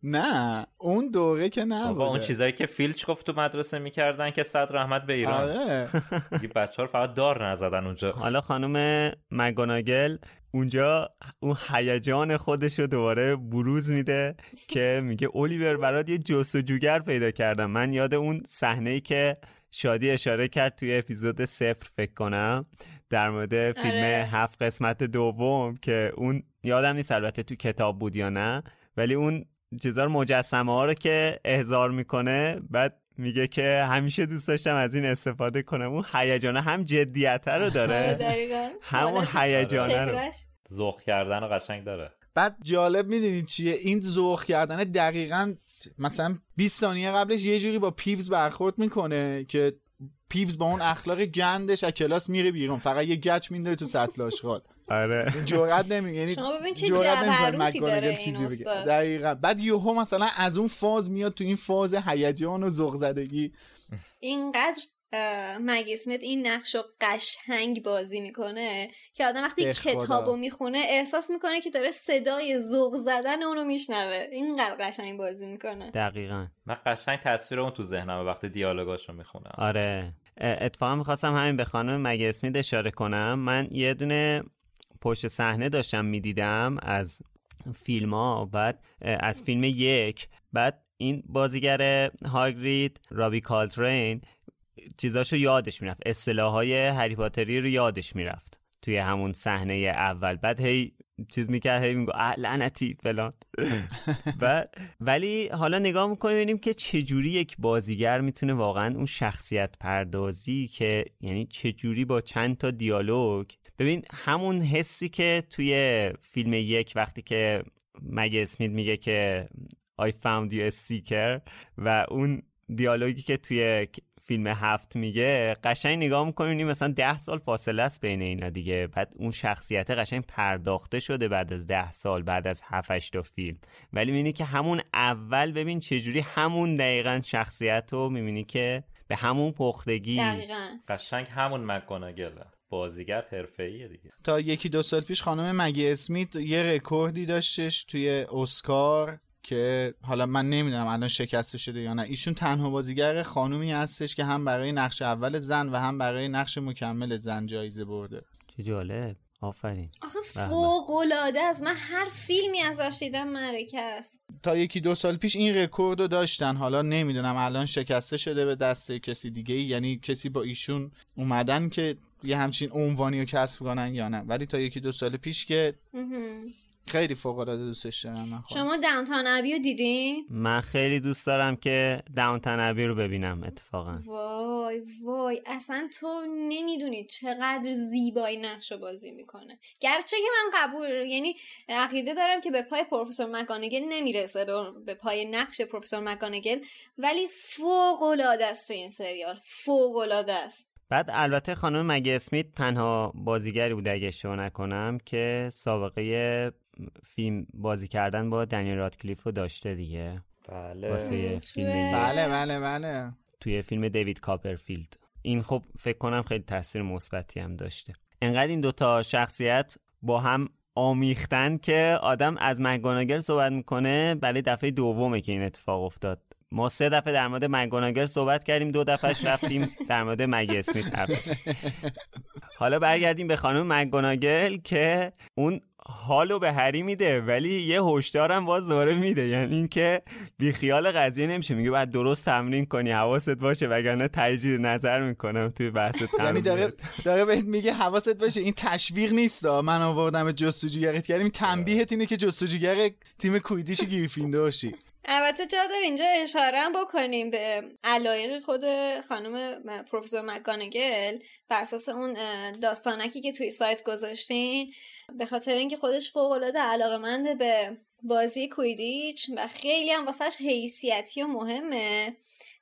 نه اون دوره که نه بابا، اون چیزایی که فیلچ گفت تو مدرسه میکردن که صد رحمت به ایران. آره دیگه بچه ها فقط دار نزدن اونجا. حالا خانم مگاناگل اونجا اون هیجان خودش رو دوباره بروز میده که میگه اولیور برات یه جستجوگر پیدا کردم. من یاد اون صحنه‌ای که شادی اشاره کرد توی اپیزود 0 فکر کنم در مورد فیلم 7 قسمت دوم که اون یادم نیست البته تو کتاب بود یا نه، ولی اون چیزار مجسمه ها رو که احضار میکنه بعد میگه که همیشه دوست داشتم از این استفاده کنم. اون هیجانه هم جدیت رو داره همون هیجانه رو ذوق کردن رو قشنگ داره. بعد جالب میدونید چیه این ذوق کردن؟ دقیقاً مثلا 20 ثانیه قبلش یه جوری با پیوز برخورد میکنه که پیوز با اون اخلاق گندش از کلاس میره بیرون، فقط یه گچ میندازه تو سطل آشغال. آره جرئت نمی، یعنی شما ببین چه جرئتی داره این استاد. دقیقاً. بعد یهو مثلا از اون فاز میاد تو این فاز هیجان و ذوق زدگی. اینقدر مگسمت این نقشو قشنگ بازی میکنه که آدم وقتی کتابو میخونه احساس میکنه که داره صدای ذوق زدن اونو میشنوه. اینقدر قشنگ بازی میکنه. دقیقاً. من قشنگ تصویر اون تو ذهنمه وقتی دیالوگاشو میخونم. آره. اتفاقا می‌خواستم همین به خانم مگسمت اشاره کنم. من یه دونه پشت صحنه داشتم میدیدم از فیلم ها، بعد از فیلم 1، بعد این بازیگر هاگرید رابی کالترین چیزاشو یادش میرفت، اصطلاحای هری پاتری رو یادش میرفت توی همون صحنه اول. بعد هی چیز میکرد، هی میگو لعنتی فلان. ولی حالا نگاه میکنیم ببینیم که چجوری یک بازیگر میتونه واقعا اون شخصیت پردازی که یعنی چجوری با چند تا دیالوگ. ببین همون حسی که توی فیلم 1 وقتی که مگ اسمیت میگه که I found you a seeker و اون دیالوگی که توی فیلم 7 میگه، قشنگ نگاه میکنیم مثلا 10 سال فاصله است بین اینا دیگه. بعد اون شخصیت قشنگ پرداخته شده بعد از 10 سال، بعد از 7-8 تا فیلم. ولی میبینی که همون اول ببین چجوری همون دقیقاً شخصیت رو میبینی که به همون پختگی دقیقاً. قشنگ همون مک‌گوناگله. بازیگر حرفه‌ایه دیگه. تا 1-2 سال پیش خانم مگی اسمیت یه رکوردی داشتش توی اسکار که حالا من نمیدونم الان شکسته شده یا نه. ایشون تنها بازیگر خانومی هستش که هم برای نقش اول زن و هم برای نقش مکمل زن جایزه برده. چه جالب. آفرین. آخه فوق‌العاده است. من هر فیلمی ازش دیدم معرکه است. تا 1-2 سال پیش این رکورد رو داشتن، حالا نمیدونم الان شکسته شده به دست کسی دیگه، یعنی کسی با ایشون اومدن که یه همچین عنوانی رو کسب کنن یا نه. ولی تا 1-2 سال پیش که خیلی فوق‌العاده دوستش دارم من. شما داونتاون ابی رو دیدین؟ من خیلی دوست دارم که داونتاون ابی رو ببینم اتفاقا. وای وای اصلا تو نمیدونی چقدر زیبایی نقشو بازی میکنه. گرچه که من قبول، یعنی عقیده دارم که به پای پروفسور مک‌گوناگل نمیرسه، به پای نقش پروفسور مک‌گوناگل، ولی فوق‌العاده است تو این سریال، فوق‌العاده است. بعد البته خانم مگی اسمیت تنها بازیگری بود اگه اشتباه نکنم که سابقه فیلم بازی کردن با دنیل رادکلیف رو داشته دیگه. بله. واسه فیلم بله بله بله. توی فیلم دیوید کاپرفیلد. این خب فکر کنم خیلی تاثیر مثبتی هم داشته. انقدر این دوتا شخصیت با هم آمیختن که آدم از مک‌گوناگل صحبت میکنه برای دفعه دومه که این اتفاق افتاد. ما 3 دفعه در مورد مک‌گوناگل صحبت کردیم، 2 دفعهش رفتیم در مورد مگی اسمیت. حالا برگردیم به خانم مک‌گوناگل که اون حالو به هری میده ولی یه هشدارم باز دوباره میده، یعنی اینکه بی خیال قضیه نمیشه، میگه باید درست تمرین کنی، حواست باشه، وگرنه تجدید نظر میکنم توی بحث تمرین. یعنی داره بهت میگه حواست باشه، این تشویق نیست، من آوردم جستجوگرت کردم، تنبیهت اینه که جستجوگر تیم کویدیش گریفیندور شی. البته جا داره اینجا اشاره بکنیم به علایق خود خانم پروفسور مکگانگل بر اساس اون داستانکی که توی سایت گذاشتین، به خاطر اینکه خودش فوق‌العاده علاقه‌مند به بازی کویدیچ و خیلی هم واسش حیثیتی و مهمه،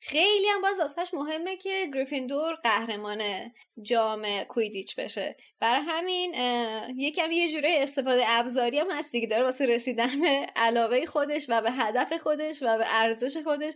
خیلی هم باز واسش مهمه که گریفیندور قهرمان جام کویدیچ بشه، برای همین یکم یه جوره استفاده ابزاری هم هستی که داره واسه رسیدن به علاقه خودش و به هدف خودش و به ارزش خودش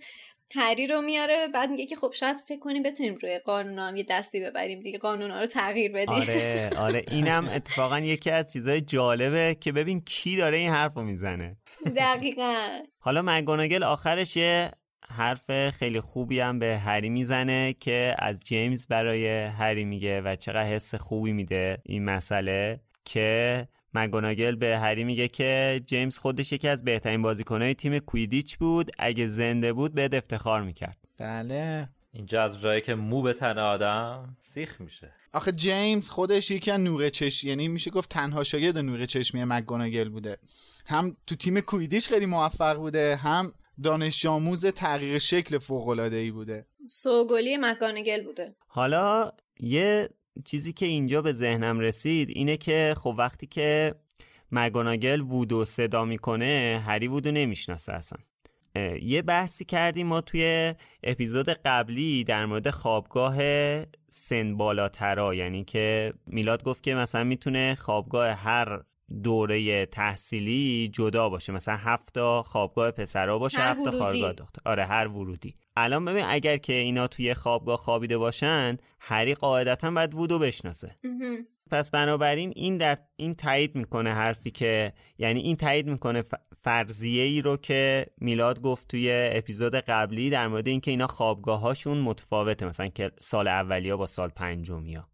هری رو میاره. بعد میگه که خب شاید فکر کنیم بتونیم روی قانونا هم یه دستی ببریم دیگه، قانونا رو تغییر بدیم. آره اینم اتفاقا یکی از چیزای جالبه که ببین کی داره این حرفو میزنه. دقیقاً. حالا مکگانگل آخرش یه حرف خیلی خوبی هم به هری میزنه که از جیمز برای هری میگه و چقدر حس خوبی میده این مسئله، که مکگانگل به هری میگه که جیمز خودش یکی از بهترین بازیکنهای تیم کویدیچ بود، اگه زنده بود بهت افتخار میکرد. بله اینجا از جایی که مو به تن آدم سیخ میشه. آخه جیمز خودش یکی از نور چشم، یعنی میشه گفت تنها شاگرد نور چشمی مکگانگل بوده، هم تو تیم کویدیچ خیلی موفق بوده، هم دانش آموز تغییر شکل فوق‌العاده‌ای بوده، سوگلی مکگانگل بوده. حالا یه چیزی که اینجا به ذهنم رسید اینه که خب وقتی که مکگانگل وودو صدا میکنه هری وودو نمیشناسه اصلا. یه بحثی کردیم ما توی اپیزود قبلی در مورد خوابگاه سن بالاترا، یعنی که میلاد گفت که مثلا میتونه خوابگاه هر دوره تحصیلی جدا باشه، مثلا 7 خوابگاه پسرها باشه، 7 خوابگاه دختر. آره هر ورودی. الان ببین اگر که اینا توی خوابگاه خوابیده باشن هری قاعدتا باید وودو بشناسه. پس بنابراین این تایید میکنه حرفی که، یعنی این تایید میکنه فرضیه ای رو که میلاد گفت توی اپیزود قبلی در مورد اینکه اینا خوابگاهاشون متفاوته، مثلا که سال اولیا با سال پنجمیا.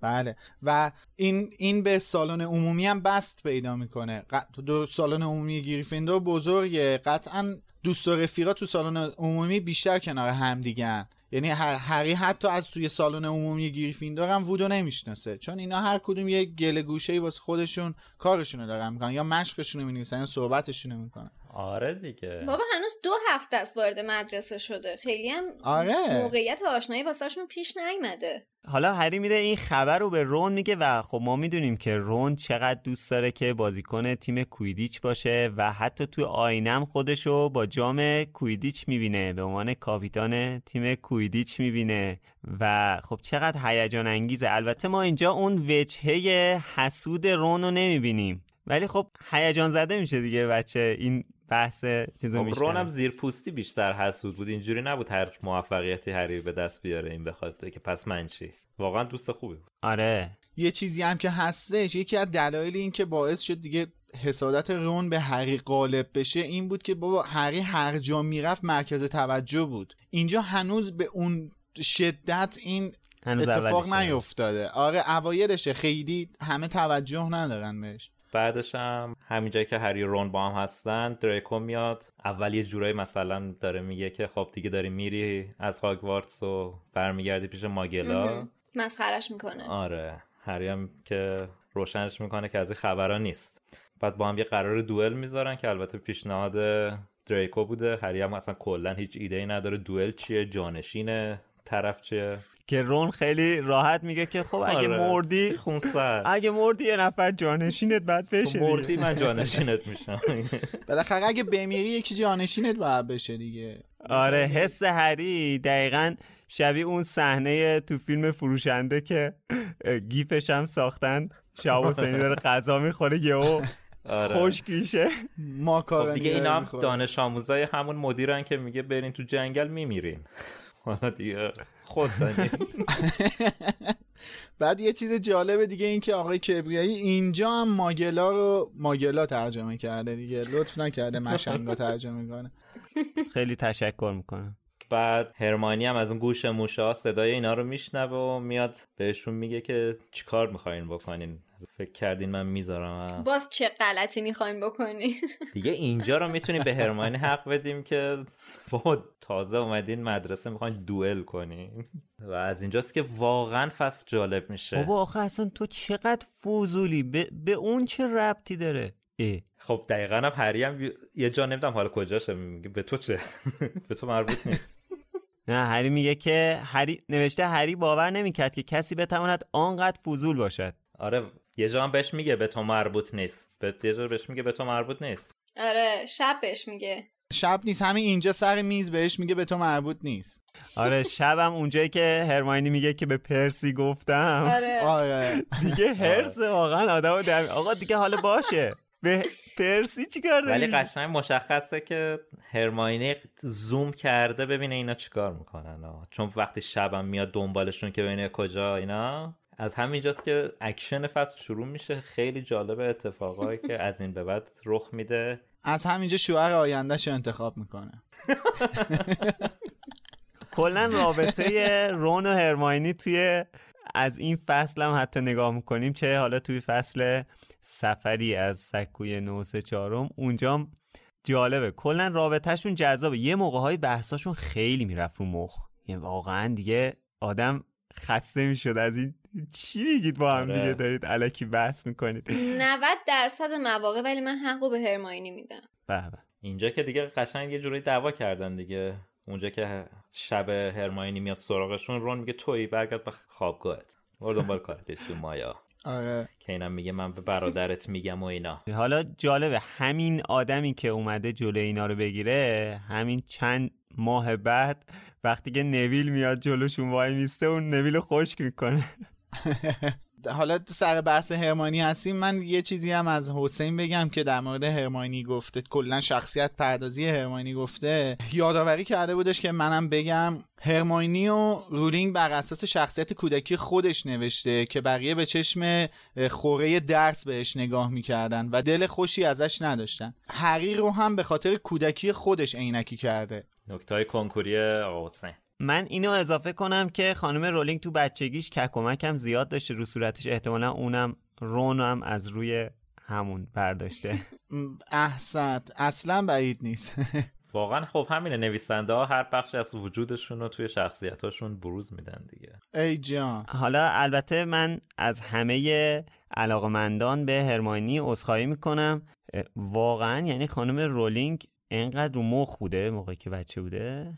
بله بله و این به سالن عمومی هم بست پیدا میکنه. دو سالن عمومی گریفیندور بزرگه، قطعا دوست و رفیقا تو سالن عمومی بیشتر کنار هم دیگن، یعنی هری حتی از توی سالن عمومی گریفیندور هم وودو نمیشناسه، چون اینا هر کدوم یه گله گوشه‌ای واسه خودشون کارشونو دارن میکنن، یا مشقشونو مینویسن یا صحبتشونو میکنن. آره دیگه بابا هنوز 2 هفته است وارد مدرسه شده، خیلی هم آره. موقعیت آشنایی واسهشون پیش نیومده. حالا هری میره این خبر رو به رون میگه و خب ما میدونیم که رون چقدر دوست داره که بازیکن تیم کویدیچ باشه و حتی توی آینه خودشو با جام کویدیچ میبینه، به عنوان کاپیتان تیم کویدیچ میبینه و خب چقدر هیجان انگیزه. البته ما اینجا اون وجهه حسود رون رو نمیبینیم ولی خب هیجان زده میشه دیگه بچه، این بحث چیزو میشه. رون هم زیرپوستی بیشتر حسود بود، اینجوری نبود هر موفقیتی هری به دست بیاره این بخواد که پس من چی، واقعا دوست خوبی بود. آره یه چیزی هم که هستش، یکی از دلایل این که باعث شد دیگه حسادت رون به هری غالب بشه این بود که بابا هری هر جا میرفت مرکز توجه بود، اینجا هنوز به اون شدت این اتفاق نیفتاده. آره اوایلشه خیلی همه توجه ندارن بهش، بعدش هم همینجایی که هری و رون با هم هستن دریکو میاد اول یه جورایی مثلا داره میگه که خب دیگه داری میری از هاگوارتس و برمیگردی پیش ماگلا، مسخرش میکنه. آره هری هم که روشنش میکنه که از این خبرها نیست، بعد با هم یه قرار دوئل میذارن که البته پیشنهاد دریکو بوده، هری هم اصلا کلا هیچ ایده‌ای نداره دوئل چیه، جانشینه طرف چیه، که رون خیلی راحت میگه که خب اگه مردی خونسرد، اگه مردی یه نفر جانشینت بعد بشه، مردی من جانشینت میشم، بالاخره اگه بمیری یکی جانشینت بعد بشه دیگه. آره حس هری دقیقاً شبیه اون صحنه تو فیلم فروشنده که گیفش هم ساختن، شاب حسینی داره غذا میخوره یهو خشک میشه ماکارونی دیگه. اینا هم دانش آموزای همون مدیرن که میگه برین تو جنگل میمیرین دیگه خود دانیم. بعد یه چیز جالب دیگه این که آقای کبریایی اینجا هم ماگلا رو ماگلا ترجمه کرده دیگه، لطف نکرده مشنگا ترجمه کنه. خیلی تشکر میکنم. بعد هرماینی هم از اون گوش موشا صدای اینا رو میشنوه و میاد بهشون میگه که چیکار می‌خواین بکنین؟ فکر کردین من میذارم باز چه غلطی میخواین بکنین؟ دیگه اینجا رو میتونیم به هرماینی حق بدیم که با تازه اومدین مدرسه میخواین دوئل کنین و از اینجاست که واقعا فصل جالب میشه. بابا آخه اصلا تو چقدر فضولی، به اون چه ربطی داره؟ خب دقیقاً هم هری هم یه جا نمیدم حالا کجاشه میگه به تو چه؟ به تو مربوط نیست. نه هری میگه که هری نوشته هری باور نمیکرد که کسی بتواند آنقدر فضول باشد. آره یه جا هم بهش میگه به تو مربوط نیست، یه جا بهش میگه به تو مربوط نیست. آره شب بهش میگه شب نیست، همین اینجا سر میز بهش میگه به تو مربوط نیست. آره شبم اونجایی که هرماینی میگه که به پرسی گفتم. آره دیگه هرس واقعا آدمو درمی. آقا دیگه حالا باشه به پرسی چیکار داری؟ ولی قشنگ مشخصه که هرماینی زوم کرده ببینه اینا چیکار میکنن، چون وقتی شبم میاد دنبالشون که ببینه کجا اینا. از همینجاست که اکشن فصل شروع میشه، خیلی جالب اتفاقایی که از این به بعد رخ میده. از همینجا شوهر آینده‌شو انتخاب میکنه. کلا رابطه رون و هرماینی توی از این فصل هم حتی نگاه میکنیم، چه حالا توی فصل سفری از سکوی 934 اونجا جالبه. کلا رابطهشون جذابه، یه موقع‌های بحثاشون خیلی میرفت رو مخ، یعنی واقعا دیگه آدم خسته میشد از این چی میگید با هم دیگه دارید الکی بحث میکنید 90% مواقع. ولی من حقو به هرماینی میدم. به به اینجا که دیگه قشنگ یه جوری دعوا کردن دیگه. اونجا که شب هرماینی میاد سراغشون، رون میگه تویی برگرد به خوابگاهت، برو دنبال کارت تو مایا. آره که اینم میگه من به برادرت میگم و اینا. حالا جالبه همین آدمی که اومده جلوی اینا رو بگیره، همین چند ماه بعد وقتی که نویل میاد جلوشون وای میسته، اون نویل رو خشک میکنه. حالا تو سر بحث هرماینی هستیم، من یه چیزی هم از حسین بگم که در مورد هرماینی گفته، کلا شخصیت پردازی هرماینی گفته، یادآوری کرده بودش که منم بگم هرماینی و رولینگ بر اساس شخصیت کودکی خودش نوشته که بقیه به چشم خوره درس بهش نگاه میکردن و دل خوشی ازش نداشتن. هری رو هم به خاطر کودکی خودش عینکی کرده. نکتای کنکوری آقا حسین. من اینو اضافه کنم که خانم رولینگ تو بچگیش ککومکم زیاد داشته رو صورتش، احتمالا اونم رونم از روی همون برداشته. احسنت، اصلا بعید نیست. واقعا خب همینه، نویسنده ها هر بخشی از وجودشون رو توی شخصیتاشون بروز میدن دیگه. ای جان. حالا البته من از همه علاقمندان به هرماینی عذرخواهی میکنم، واقعا یعنی خانم رولینگ اینقدر رو مخ بوده موقعی که بچه بوده.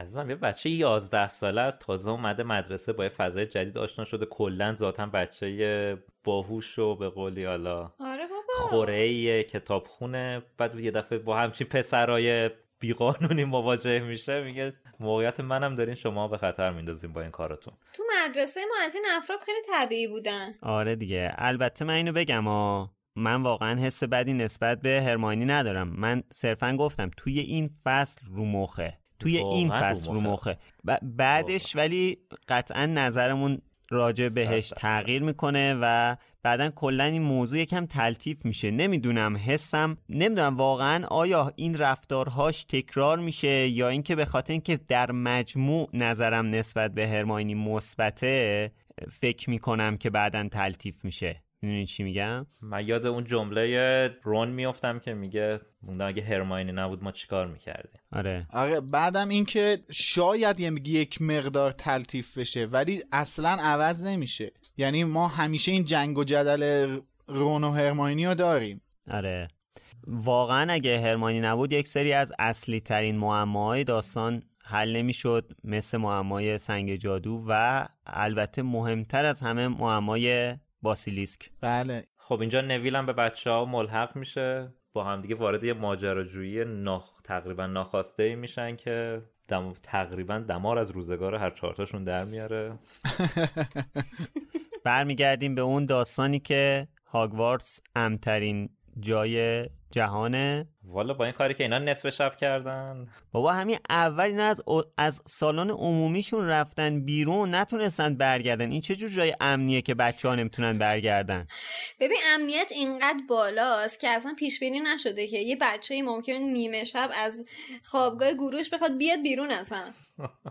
عزیزم یه بچه 11 ساله از تازه اومده مدرسه، با یه فضای جدید آشنا شده، کلا ذاتاً بچه باهوش و به قولی حالا آره بابا خوره‌ای کتابخونه، بعد یه دفعه با همچین پسرای بیقانونی مواجه میشه، میگه موقعیت منم دارین شما به خطر میندازین با این کاراتون. تو مدرسه ما از این افراد خیلی طبیعی بودن. آره دیگه. البته من اینو بگم من واقعا حس بدی نسبت به هرماینی ندارم، من صرفا گفتم توی این فصل رو مخه، توی این فصل رو مخه بعدش ولی قطعا نظرمون راجع بهش تغییر میکنه و بعدن کلا این موضوع یکم تلطیف میشه. نمیدونم حسم، نمیدونم واقعا آیا این رفتارهاش تکرار میشه یا اینکه به خاطر اینکه در مجموع نظرم نسبت به هرماینی مثبته، فکر میکنم که بعدن تلطیف میشه. میدونی چی میگم؟ من یاد اون جمله رون میافتم که میگه اگه هرماینی نبود ما چیکار میکردیم. آره بعدم این که شاید یک مقدار تلطیف بشه ولی اصلا عوض نمیشه، یعنی ما همیشه این جنگ و جدل رون و هرماینی رو داریم. آره واقعا اگه هرماینی نبود یک سری از اصلی ترین معماهای داستان حل نمیشد، مثل معمای سنگ جادو و البته مهمتر از همه معمای باسیلیسک. بله خب اینجا نویل هم به بچه‌ها ملحق میشه، با هم دیگه وارد یه ماجراجویی تقریبا ناخواسته‌ای میشن که تقریبا دمار از روزگار هر چهارتاشون در میاره. برمیگردیم به اون داستانی که هاگوارتس امترین جای جهانه. والا با این کاری که اینا نصف شب کردن بابا، همین اول اینا از سالن عمومیشون رفتن بیرون، نتونستن برگردن. این چه جور جای امنیه که بچه‌ها نمیتونن برگردن؟ ببین امنیت اینقدر بالاست که اصلا پیش بینی نشده که یه بچه‌ای ممکنه نیمه شب از خوابگاه گروش بخواد بیاد بیرون، اصلا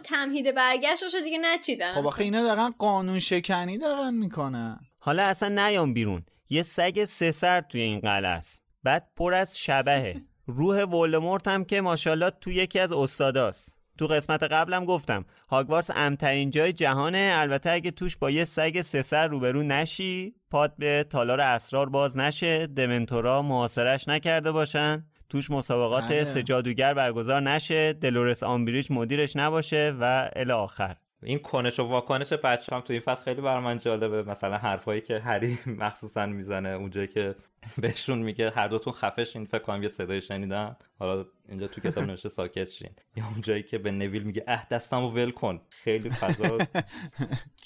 تمهید برگشتشو دیگه نچیدن. خب آخه اینا دارن قانون شکنی دارن میکنن. حالا اصلا نیام بیرون. یه سگ سه سر توی این قلعه است، بعد پر از شبهه. روح ولدمورت هم که ماشاءالله تو یکی از استاداست. تو قسمت قبلم گفتم هاگوارتس امن‌ترین جای جهانه، البته اگه توش با یه سگ سه سر روبرو نشی، پات به تالار اسرار باز نشه، دمنتورا محاصرش نکرده باشن، توش مسابقات سجادوگر برگزار نشه، دلورس آمبریج مدیرش نباشه و الی آخر. این کنش و واکنش بچه‌ام تو این فصل خیلی برام جالبه. مثلا حرفایی که هری مخصوصا میزنه، اونجایی که بهشون میگه هر دوتون خفش این، فکر کنم یه صدای شنیدم، حالا اینجا تو کتاب نوشته ساکت شین، یا اونجایی که به نویل میگه اه دستمو ول کن. خیلی فضا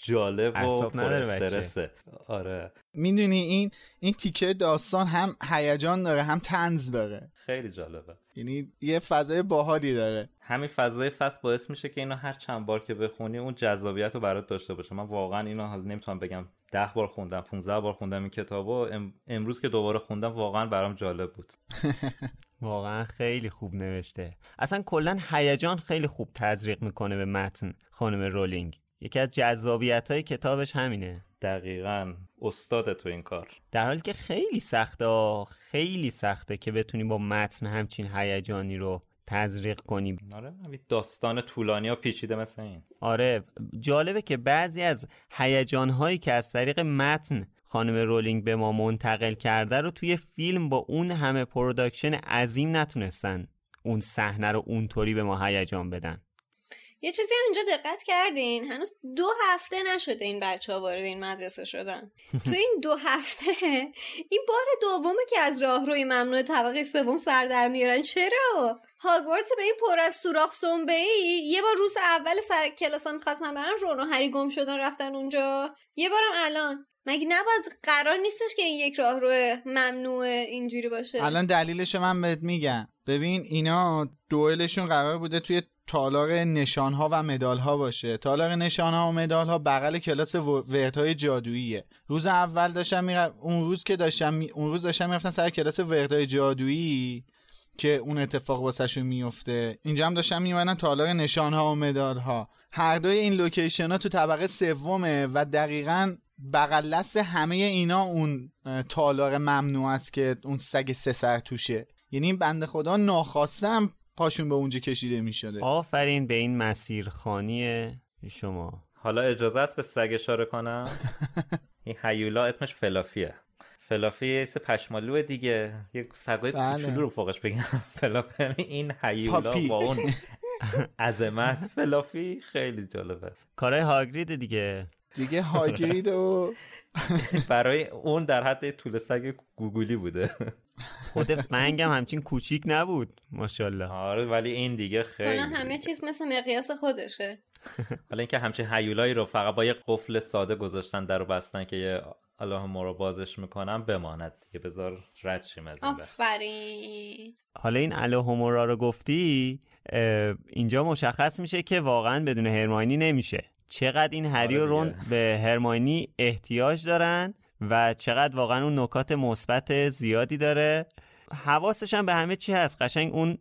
جالب و پر استرسه. آره میدونی این تیکه داستان هم هیجان داره هم طنز داره، خیلی جالبه، یعنی یه فضای باحالی داره. همین فضای فصل باعث میشه که اینو هر چند بار که بخونی اون جذابیت رو برات داشته باشه. من واقعا اینو حالا نمیتونم بگم 10 بار خوندم 15 بار خوندم این کتابو، امروز که دوباره خوندم واقعا برام جالب بود. واقعا خیلی خوب نوشته. اصلا کلا هیجان خیلی خوب تزریق میکنه به متن خانم رولینگ. یکی از جذابیت‌های کتابش همینه. دقیقاً استاد تو این کار. در حالی که خیلی سخته، خیلی سخته که بتونی با متن همچین هیجانی رو تزریق کنی. آره داستان طولانی و پیچیده مثل این. آره جالبه که بعضی از هیجان‌هایی که از طریق متن خانم رولینگ به ما منتقل کرده رو توی فیلم با اون همه پروداکشن عظیم نتونستن اون صحنه رو اونطوری به ما هیجان بدن. یه چیزی هم اینجا دقت کردین، هنوز 2 هفته نشده این بچه‌ها وارد این مدرسه شدن. تو این 2 هفته این بار دومه که از راهروی ممنوع طبقه سوم سر در میارن. چرا؟ هاگوارتس به این پر از سوراخ سنبه‌ای. یه بار روز اول سر کلاسام می‌خواستم برام، رون و هری گم شدن رفتن اونجا. یه بارم الان. مگه نباید قرار نیستش که این یک راهرو ممنوع اینجوری باشه؟ الان دلیلش من بهت میگم. ببین اینا دوئلشون قرار بوده توی تالار نشانها و مدالها باشه. تالار نشانها و مدالها بغل کلاس وردهای جادوییه. روز اول داشتم اون روز داشتم میرفتن سر کلاس وردهای جادویی که اون اتفاق واسهشون میفته. اینجا هم داشتم میومدن تالار نشانها و مدالها. هر دوی این لوکیشن‌ها تو طبقه سومه و دقیقاً بغل دست همه اینا اون تالار ممنوع است که اون سگ سه سر توشه. یعنی این بنده خدا ناخواستم پاشون به اونجا کشیده می شده. آفرین به این مسیرخوانی شما. حالا اجازه است به سگ اشاره کنم؟ این هیولا اسمش فلافیه. فلافی یه پشمالو دیگه، یه سگای کوچولو رو فوقش بگم فلافل. این هیولا با اون عظمت فلافی خیلی جالبه. کارهای هاگرید دیگه هاگرید و برای اون در حد طول سگ گوگولی بوده. خود فنگم همچین کوچیک نبود ماشاءالله. آره ولی این دیگه خیلی حالا همه چیز مثل مقیاس خودشه. حالا اینکه همچین هیولایی رو فقط با یه قفل ساده گذاشتن درو بستن که یه آلوهومورا بازش میکنم بماند دیگه، بذار رد شیم از این. آفرین. حالا این آلوهومورا رو گفتی، اینجا مشخص میشه که واقعا بدون هرمیونی نمیشه. چقدر این هری و رون به هرمیونی احتیاج دارن و چقدر واقعا اون نکات مثبت زیادی داره. حواسش هم به همه چی هست، قشنگ اون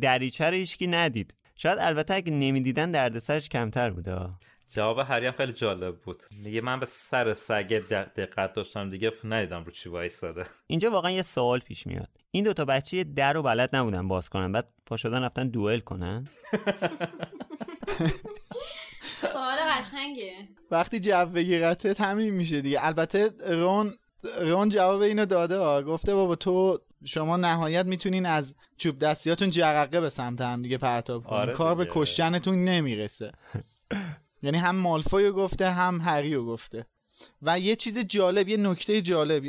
دریچه رو هیچکی ندید. شاید البته اگه نمیدیدن دردسرش کمتر بوده. جواب هری هم خیلی جالب بود، میگه من به سر سگ دقت داشتم دیگه، ندیدم رو چی وایساده. اینجا واقعا یه سوال پیش میاد، این دوتا بچه در رو بلد نبودن باز کنن، بعد پا شدن رفتن دوئل کنن. سوال قشنگه. وقتی جو بگیرته تمیم میشه دیگه. البته رون جواب اینو داده، گفته بابا تو شما نهایت میتونین از چوب دستیاتون جرقه به سمت هم دیگه پرتاب کنین. آره کار به کشتنتون نمیرسه. یعنی هم مالفویو گفته هم هریو گفته. و یه چیز جالب، یه نکته جالب،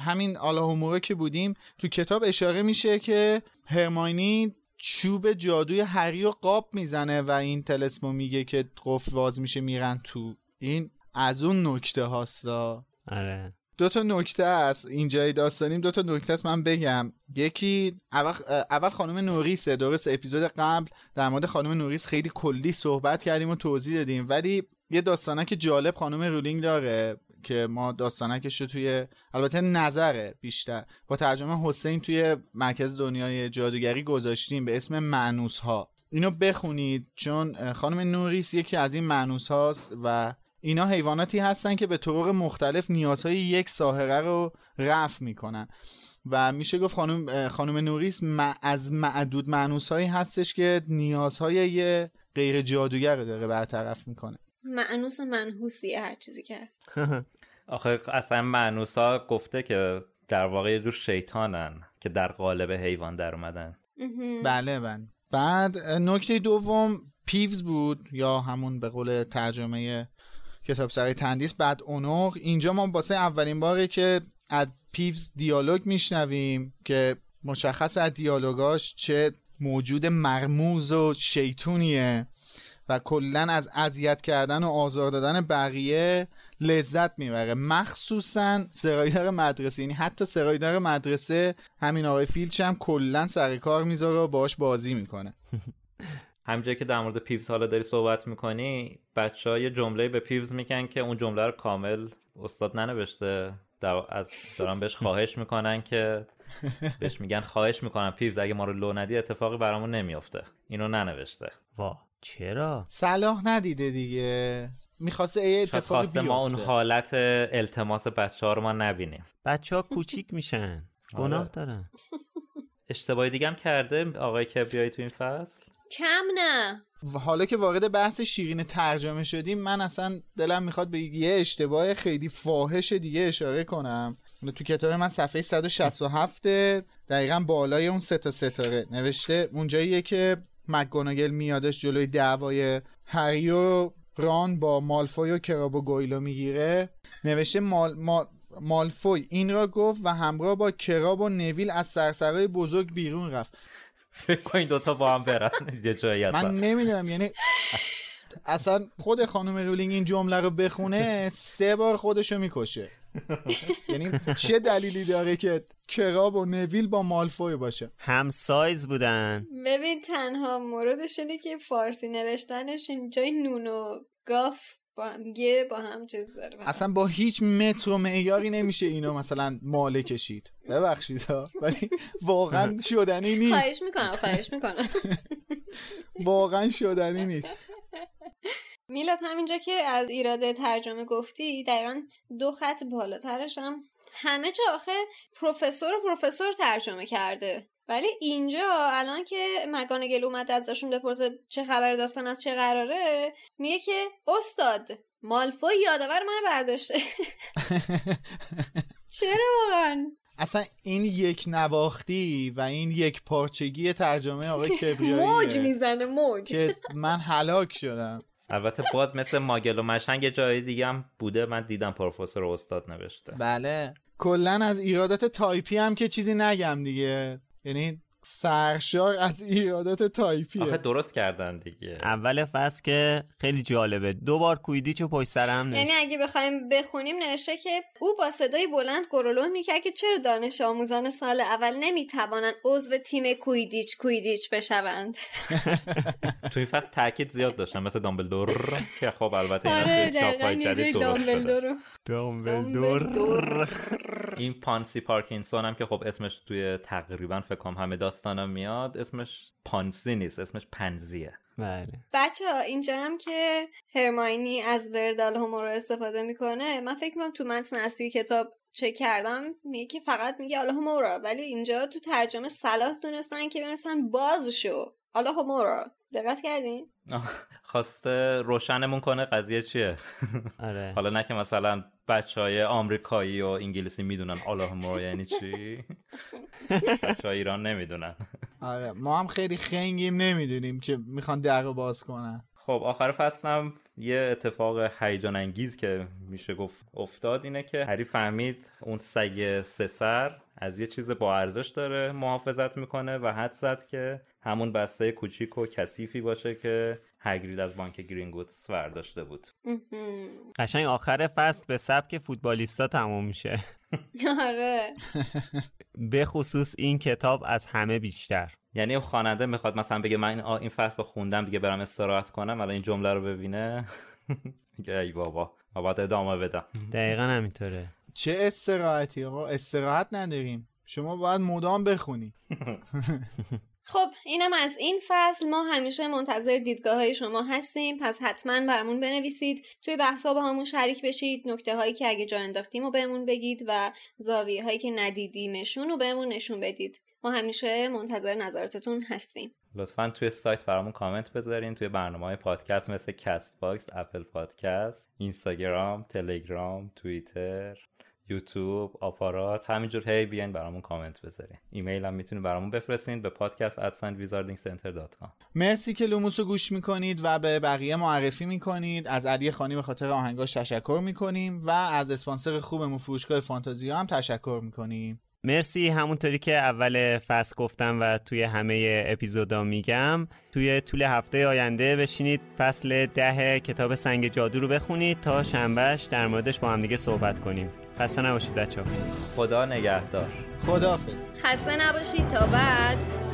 همین آلاهومورا که بودیم تو کتاب اشاره میشه که هرمیونی چوب جادوی هری رو قاب میزنه و این تلسمو میگه که قفل باز میشه میرن تو. این از اون نکته هاستا. آره دو تا نکته است اینجای داستانیم، دو تا نکته است من بگم. یکی اول خانم نوریسه. درست اپیزود قبل در مورد خانم نوریس خیلی کلی صحبت کردیم و توضیح دادیم، ولی یه داستانک جالب خانم رولینگ داره که ما داستانکش رو توی، البته نظره بیشتر، با ترجمه حسین توی مرکز دنیای جادوگری گذاشتیم به اسم مانوس‌ها. اینو بخونید چون خانم نوریس یکی از این مانوس‌هاست و اینا حیواناتی هستن که به طرق مختلف نیازهای یک ساحره رو رفع میکنن و میشه گفت خانم نوریس از معدود مانوس‌هایی هستش که نیازهای یه غیر جادوگر رو داره برطرف میکنه. مانوس منحوسیه هر چیزی که هست. آخه اصلا مانوس‌ها گفته که در واقع یه جور شیطانن که در قالب حیوان در اومدن. بله بله. بعد نکته دوم پیوز بود، یا همون به قول ترجمه کتاب سرای تندیس بعد اونوغ. اینجا ما واسه اولین باره که از پیوز دیالوگ میشنویم که مشخص از دیالوگاش چه موجود مرموز و شیطونیه و کلن از اذیت کردن و آزار دادن بقیه لذت میبره، مخصوصا سرایدار مدرسه. یعنی حتی سرایدار مدرسه همین آقای فیلچ هم کلن سر کار میذاره و باهاش بازی میکنه. همینجایی که در مورد پیوز حالا داری صحبت میکنی، بچه‌ها یه جمله به پیوز میگن که اون جمله رو کامل استاد ننوشته، دارن بهش خواهش میکنن که بهش میگن خواهش میکنن پیوز اگه ما رو لو ندی اتفاقی برامون نمیافته. اینو ننوشته. واه چرا؟ صلاح ندیده دیگه، میخواسته اتفاقی بیفته. ما اون حالت التماس بچه‌ها رو ما نبینیم. بچه‌ها کوچیک میشن، گناه دارن. اشتباهی دیگه هم کرده آقای که بیای تو این فصل کم نه. حالا که وارد بحث شیرین ترجمه شدیم، من اصلا دلم میخواد به یه اشتباه خیلی فاحش دیگه اشاره کنم. تو کتاب من صفحه 167 دقیقاً بالای اون سه تا ستاره نوشته، اونجاییه که مکگوناگل میادش جلوی دعوای هری و ران با مالفوی و کراب و گویلو میگیره، نوشته مالفوی این را گفت و همراه با کراب و نویل از سرسرای بزرگ بیرون رفت. فکر کنید دوتا با هم برن یه جایی هستن. من نمیدونم، یعنی اصلا خود خانم رولینگ این جمله رو بخونه سه بار خودشو میکشه. یعنی چه دلیلی داره که کراب و نویل با مالفوی باشه؟ همسایز بودن. ببین تنها موردش اینه که فارسی نوشتنش اینجای نون و گاف با هم چیز داره. اصلا با هیچ متر و معیاری نمیشه اینو مثلا ماله کشید، ببخشید ها، ولی واقعا شدنی نیست. خواهش میکنم واقعا شدنی نیست. میلاد همینجا که از ایراد ترجمه گفتی، دقیقا دو خط بالاترش هم همه جا آخه پروفسور ترجمه کرده، ولی اینجا الان که مگانگل اومده ازشون بپرسه چه خبر داستان از چه قراره، میگه که استاد مالفوی یادآور منو برداشته. چرا واقعا؟ اصلا این یک نواختی و این یک پارچگی ترجمه آقای کبریاییه. موج میزنه، موج، که من هلاک شدم. البته باز مثل ماگل و مشنگ جای دیگه هم بوده، من دیدم پروفسور استاد نوشته. بله کلن از ایرادات تایپی هم که چیزی نگم دیگه، یعنی سرشار از ایرادات تایپیه. آخه درست کردن دیگه. اول فصل که خیلی جالبه، دو بار کویدیچو پشت سر هم نشه. یعنی اگه بخوایم بخونیم نشه که او با صدای بلند گرولون میکرد که چرا دانش آموزان سال اول نمیتوانند عضو تیم کویدیچ بشوند. تو این فصل تاکید زیاد داشتن مثل دامبلدور که خب البته این چاپای جدید دامبلدور. این پانسی پارکینسون هم که خب اسمش توی تقریبا فکر کنم همه داستانا میاد، اسمش پانسی نیست، اسمش پنزیه. بله بچه ها اینجا هم که هرماینی از ورد آلهومورا استفاده میکنه، من فکر میکنم تو متن اصلی کتاب چک کردم میگه که فقط میگه آلهومورا، ولی اینجا تو ترجمه صلاح دونستن که بنویسن بازشو آلهومورا. دقت کردین؟ خواسته روشنمون کنه قضیه چیه. آره. حالا نه که مثلا بچهای آمریکایی و انگلیسی میدونن آلهومورا یعنی چی، بچهای ایران نمیدونن. آره ما هم خیلی خنگیم نمیدونیم که میخوان درو باز کنن. خب خب آخر فصلم یه اتفاق هیجان انگیز که میشه گفت افتاد اینه که هری فهمید اون سگ سه سر از یه چیز با ارزش داره محافظت میکنه و حد زد که همون بسته کوچیک و کثیفی باشه که هاگرید از بانک گرینگوتس ورداشته بود. قشنگ آخر فصل به سبک فوتبالیستا تموم میشه. آره. به خصوص این کتاب از همه بیشتر. یعنی خواننده میخواد مثلا بگه من این فصل رو خوندم دیگه برام استراحت کنم، ولی این جمله رو ببینه میگه ای بابا ما باید ادامه بدم. دقیقاً همینطوره. چه استراحتی آقا، استراحت نداریم، شما باید مدام بخونی. خب اینم از این فصل. ما همیشه منتظر دیدگاه‌های شما هستیم، پس حتما برامون بنویسید، توی بحث‌ها با همون شریک بشید، نکته‌هایی که اگه جا انداختیم رو بهمون بگید و زاویه‌هایی که ندیدیمشون رو بهمون نشون بدید. ما همیشه منتظر نظراتتون هستیم. لطفاً توی سایت برامون کامنت بذارین، توی برنامه‌های پادکست مثل کست باکس، اپل پادکست، اینستاگرام، تلگرام، توییتر، یوتیوب، آپارات، همینجور هی بیاین برامون کامنت بذارین. ایمیل هم میتونید برامون بفرستین به podcast@wizardingcenter.com. مرسی که لوموسو گوش میکنید و به بقیه معرفی میکنید. از علی خانی به خاطر آهنگاش تشکر میکنیم و از اسپانسر خوبمون فروشگاه فانتازیو هم تشکر میکنیم. مرسی. همونطوری که اول فصل گفتم و توی همه اپیزودا میگم، توی طول هفته آینده بشینید فصل 10 کتاب سنگ جادو رو بخونید تا شنبهش در موردش با هم دیگه صحبت کنیم. خسته نباشید بچه‌ها. خدا نگهدار. خداحافظ. خسته نباشید. تا بعد.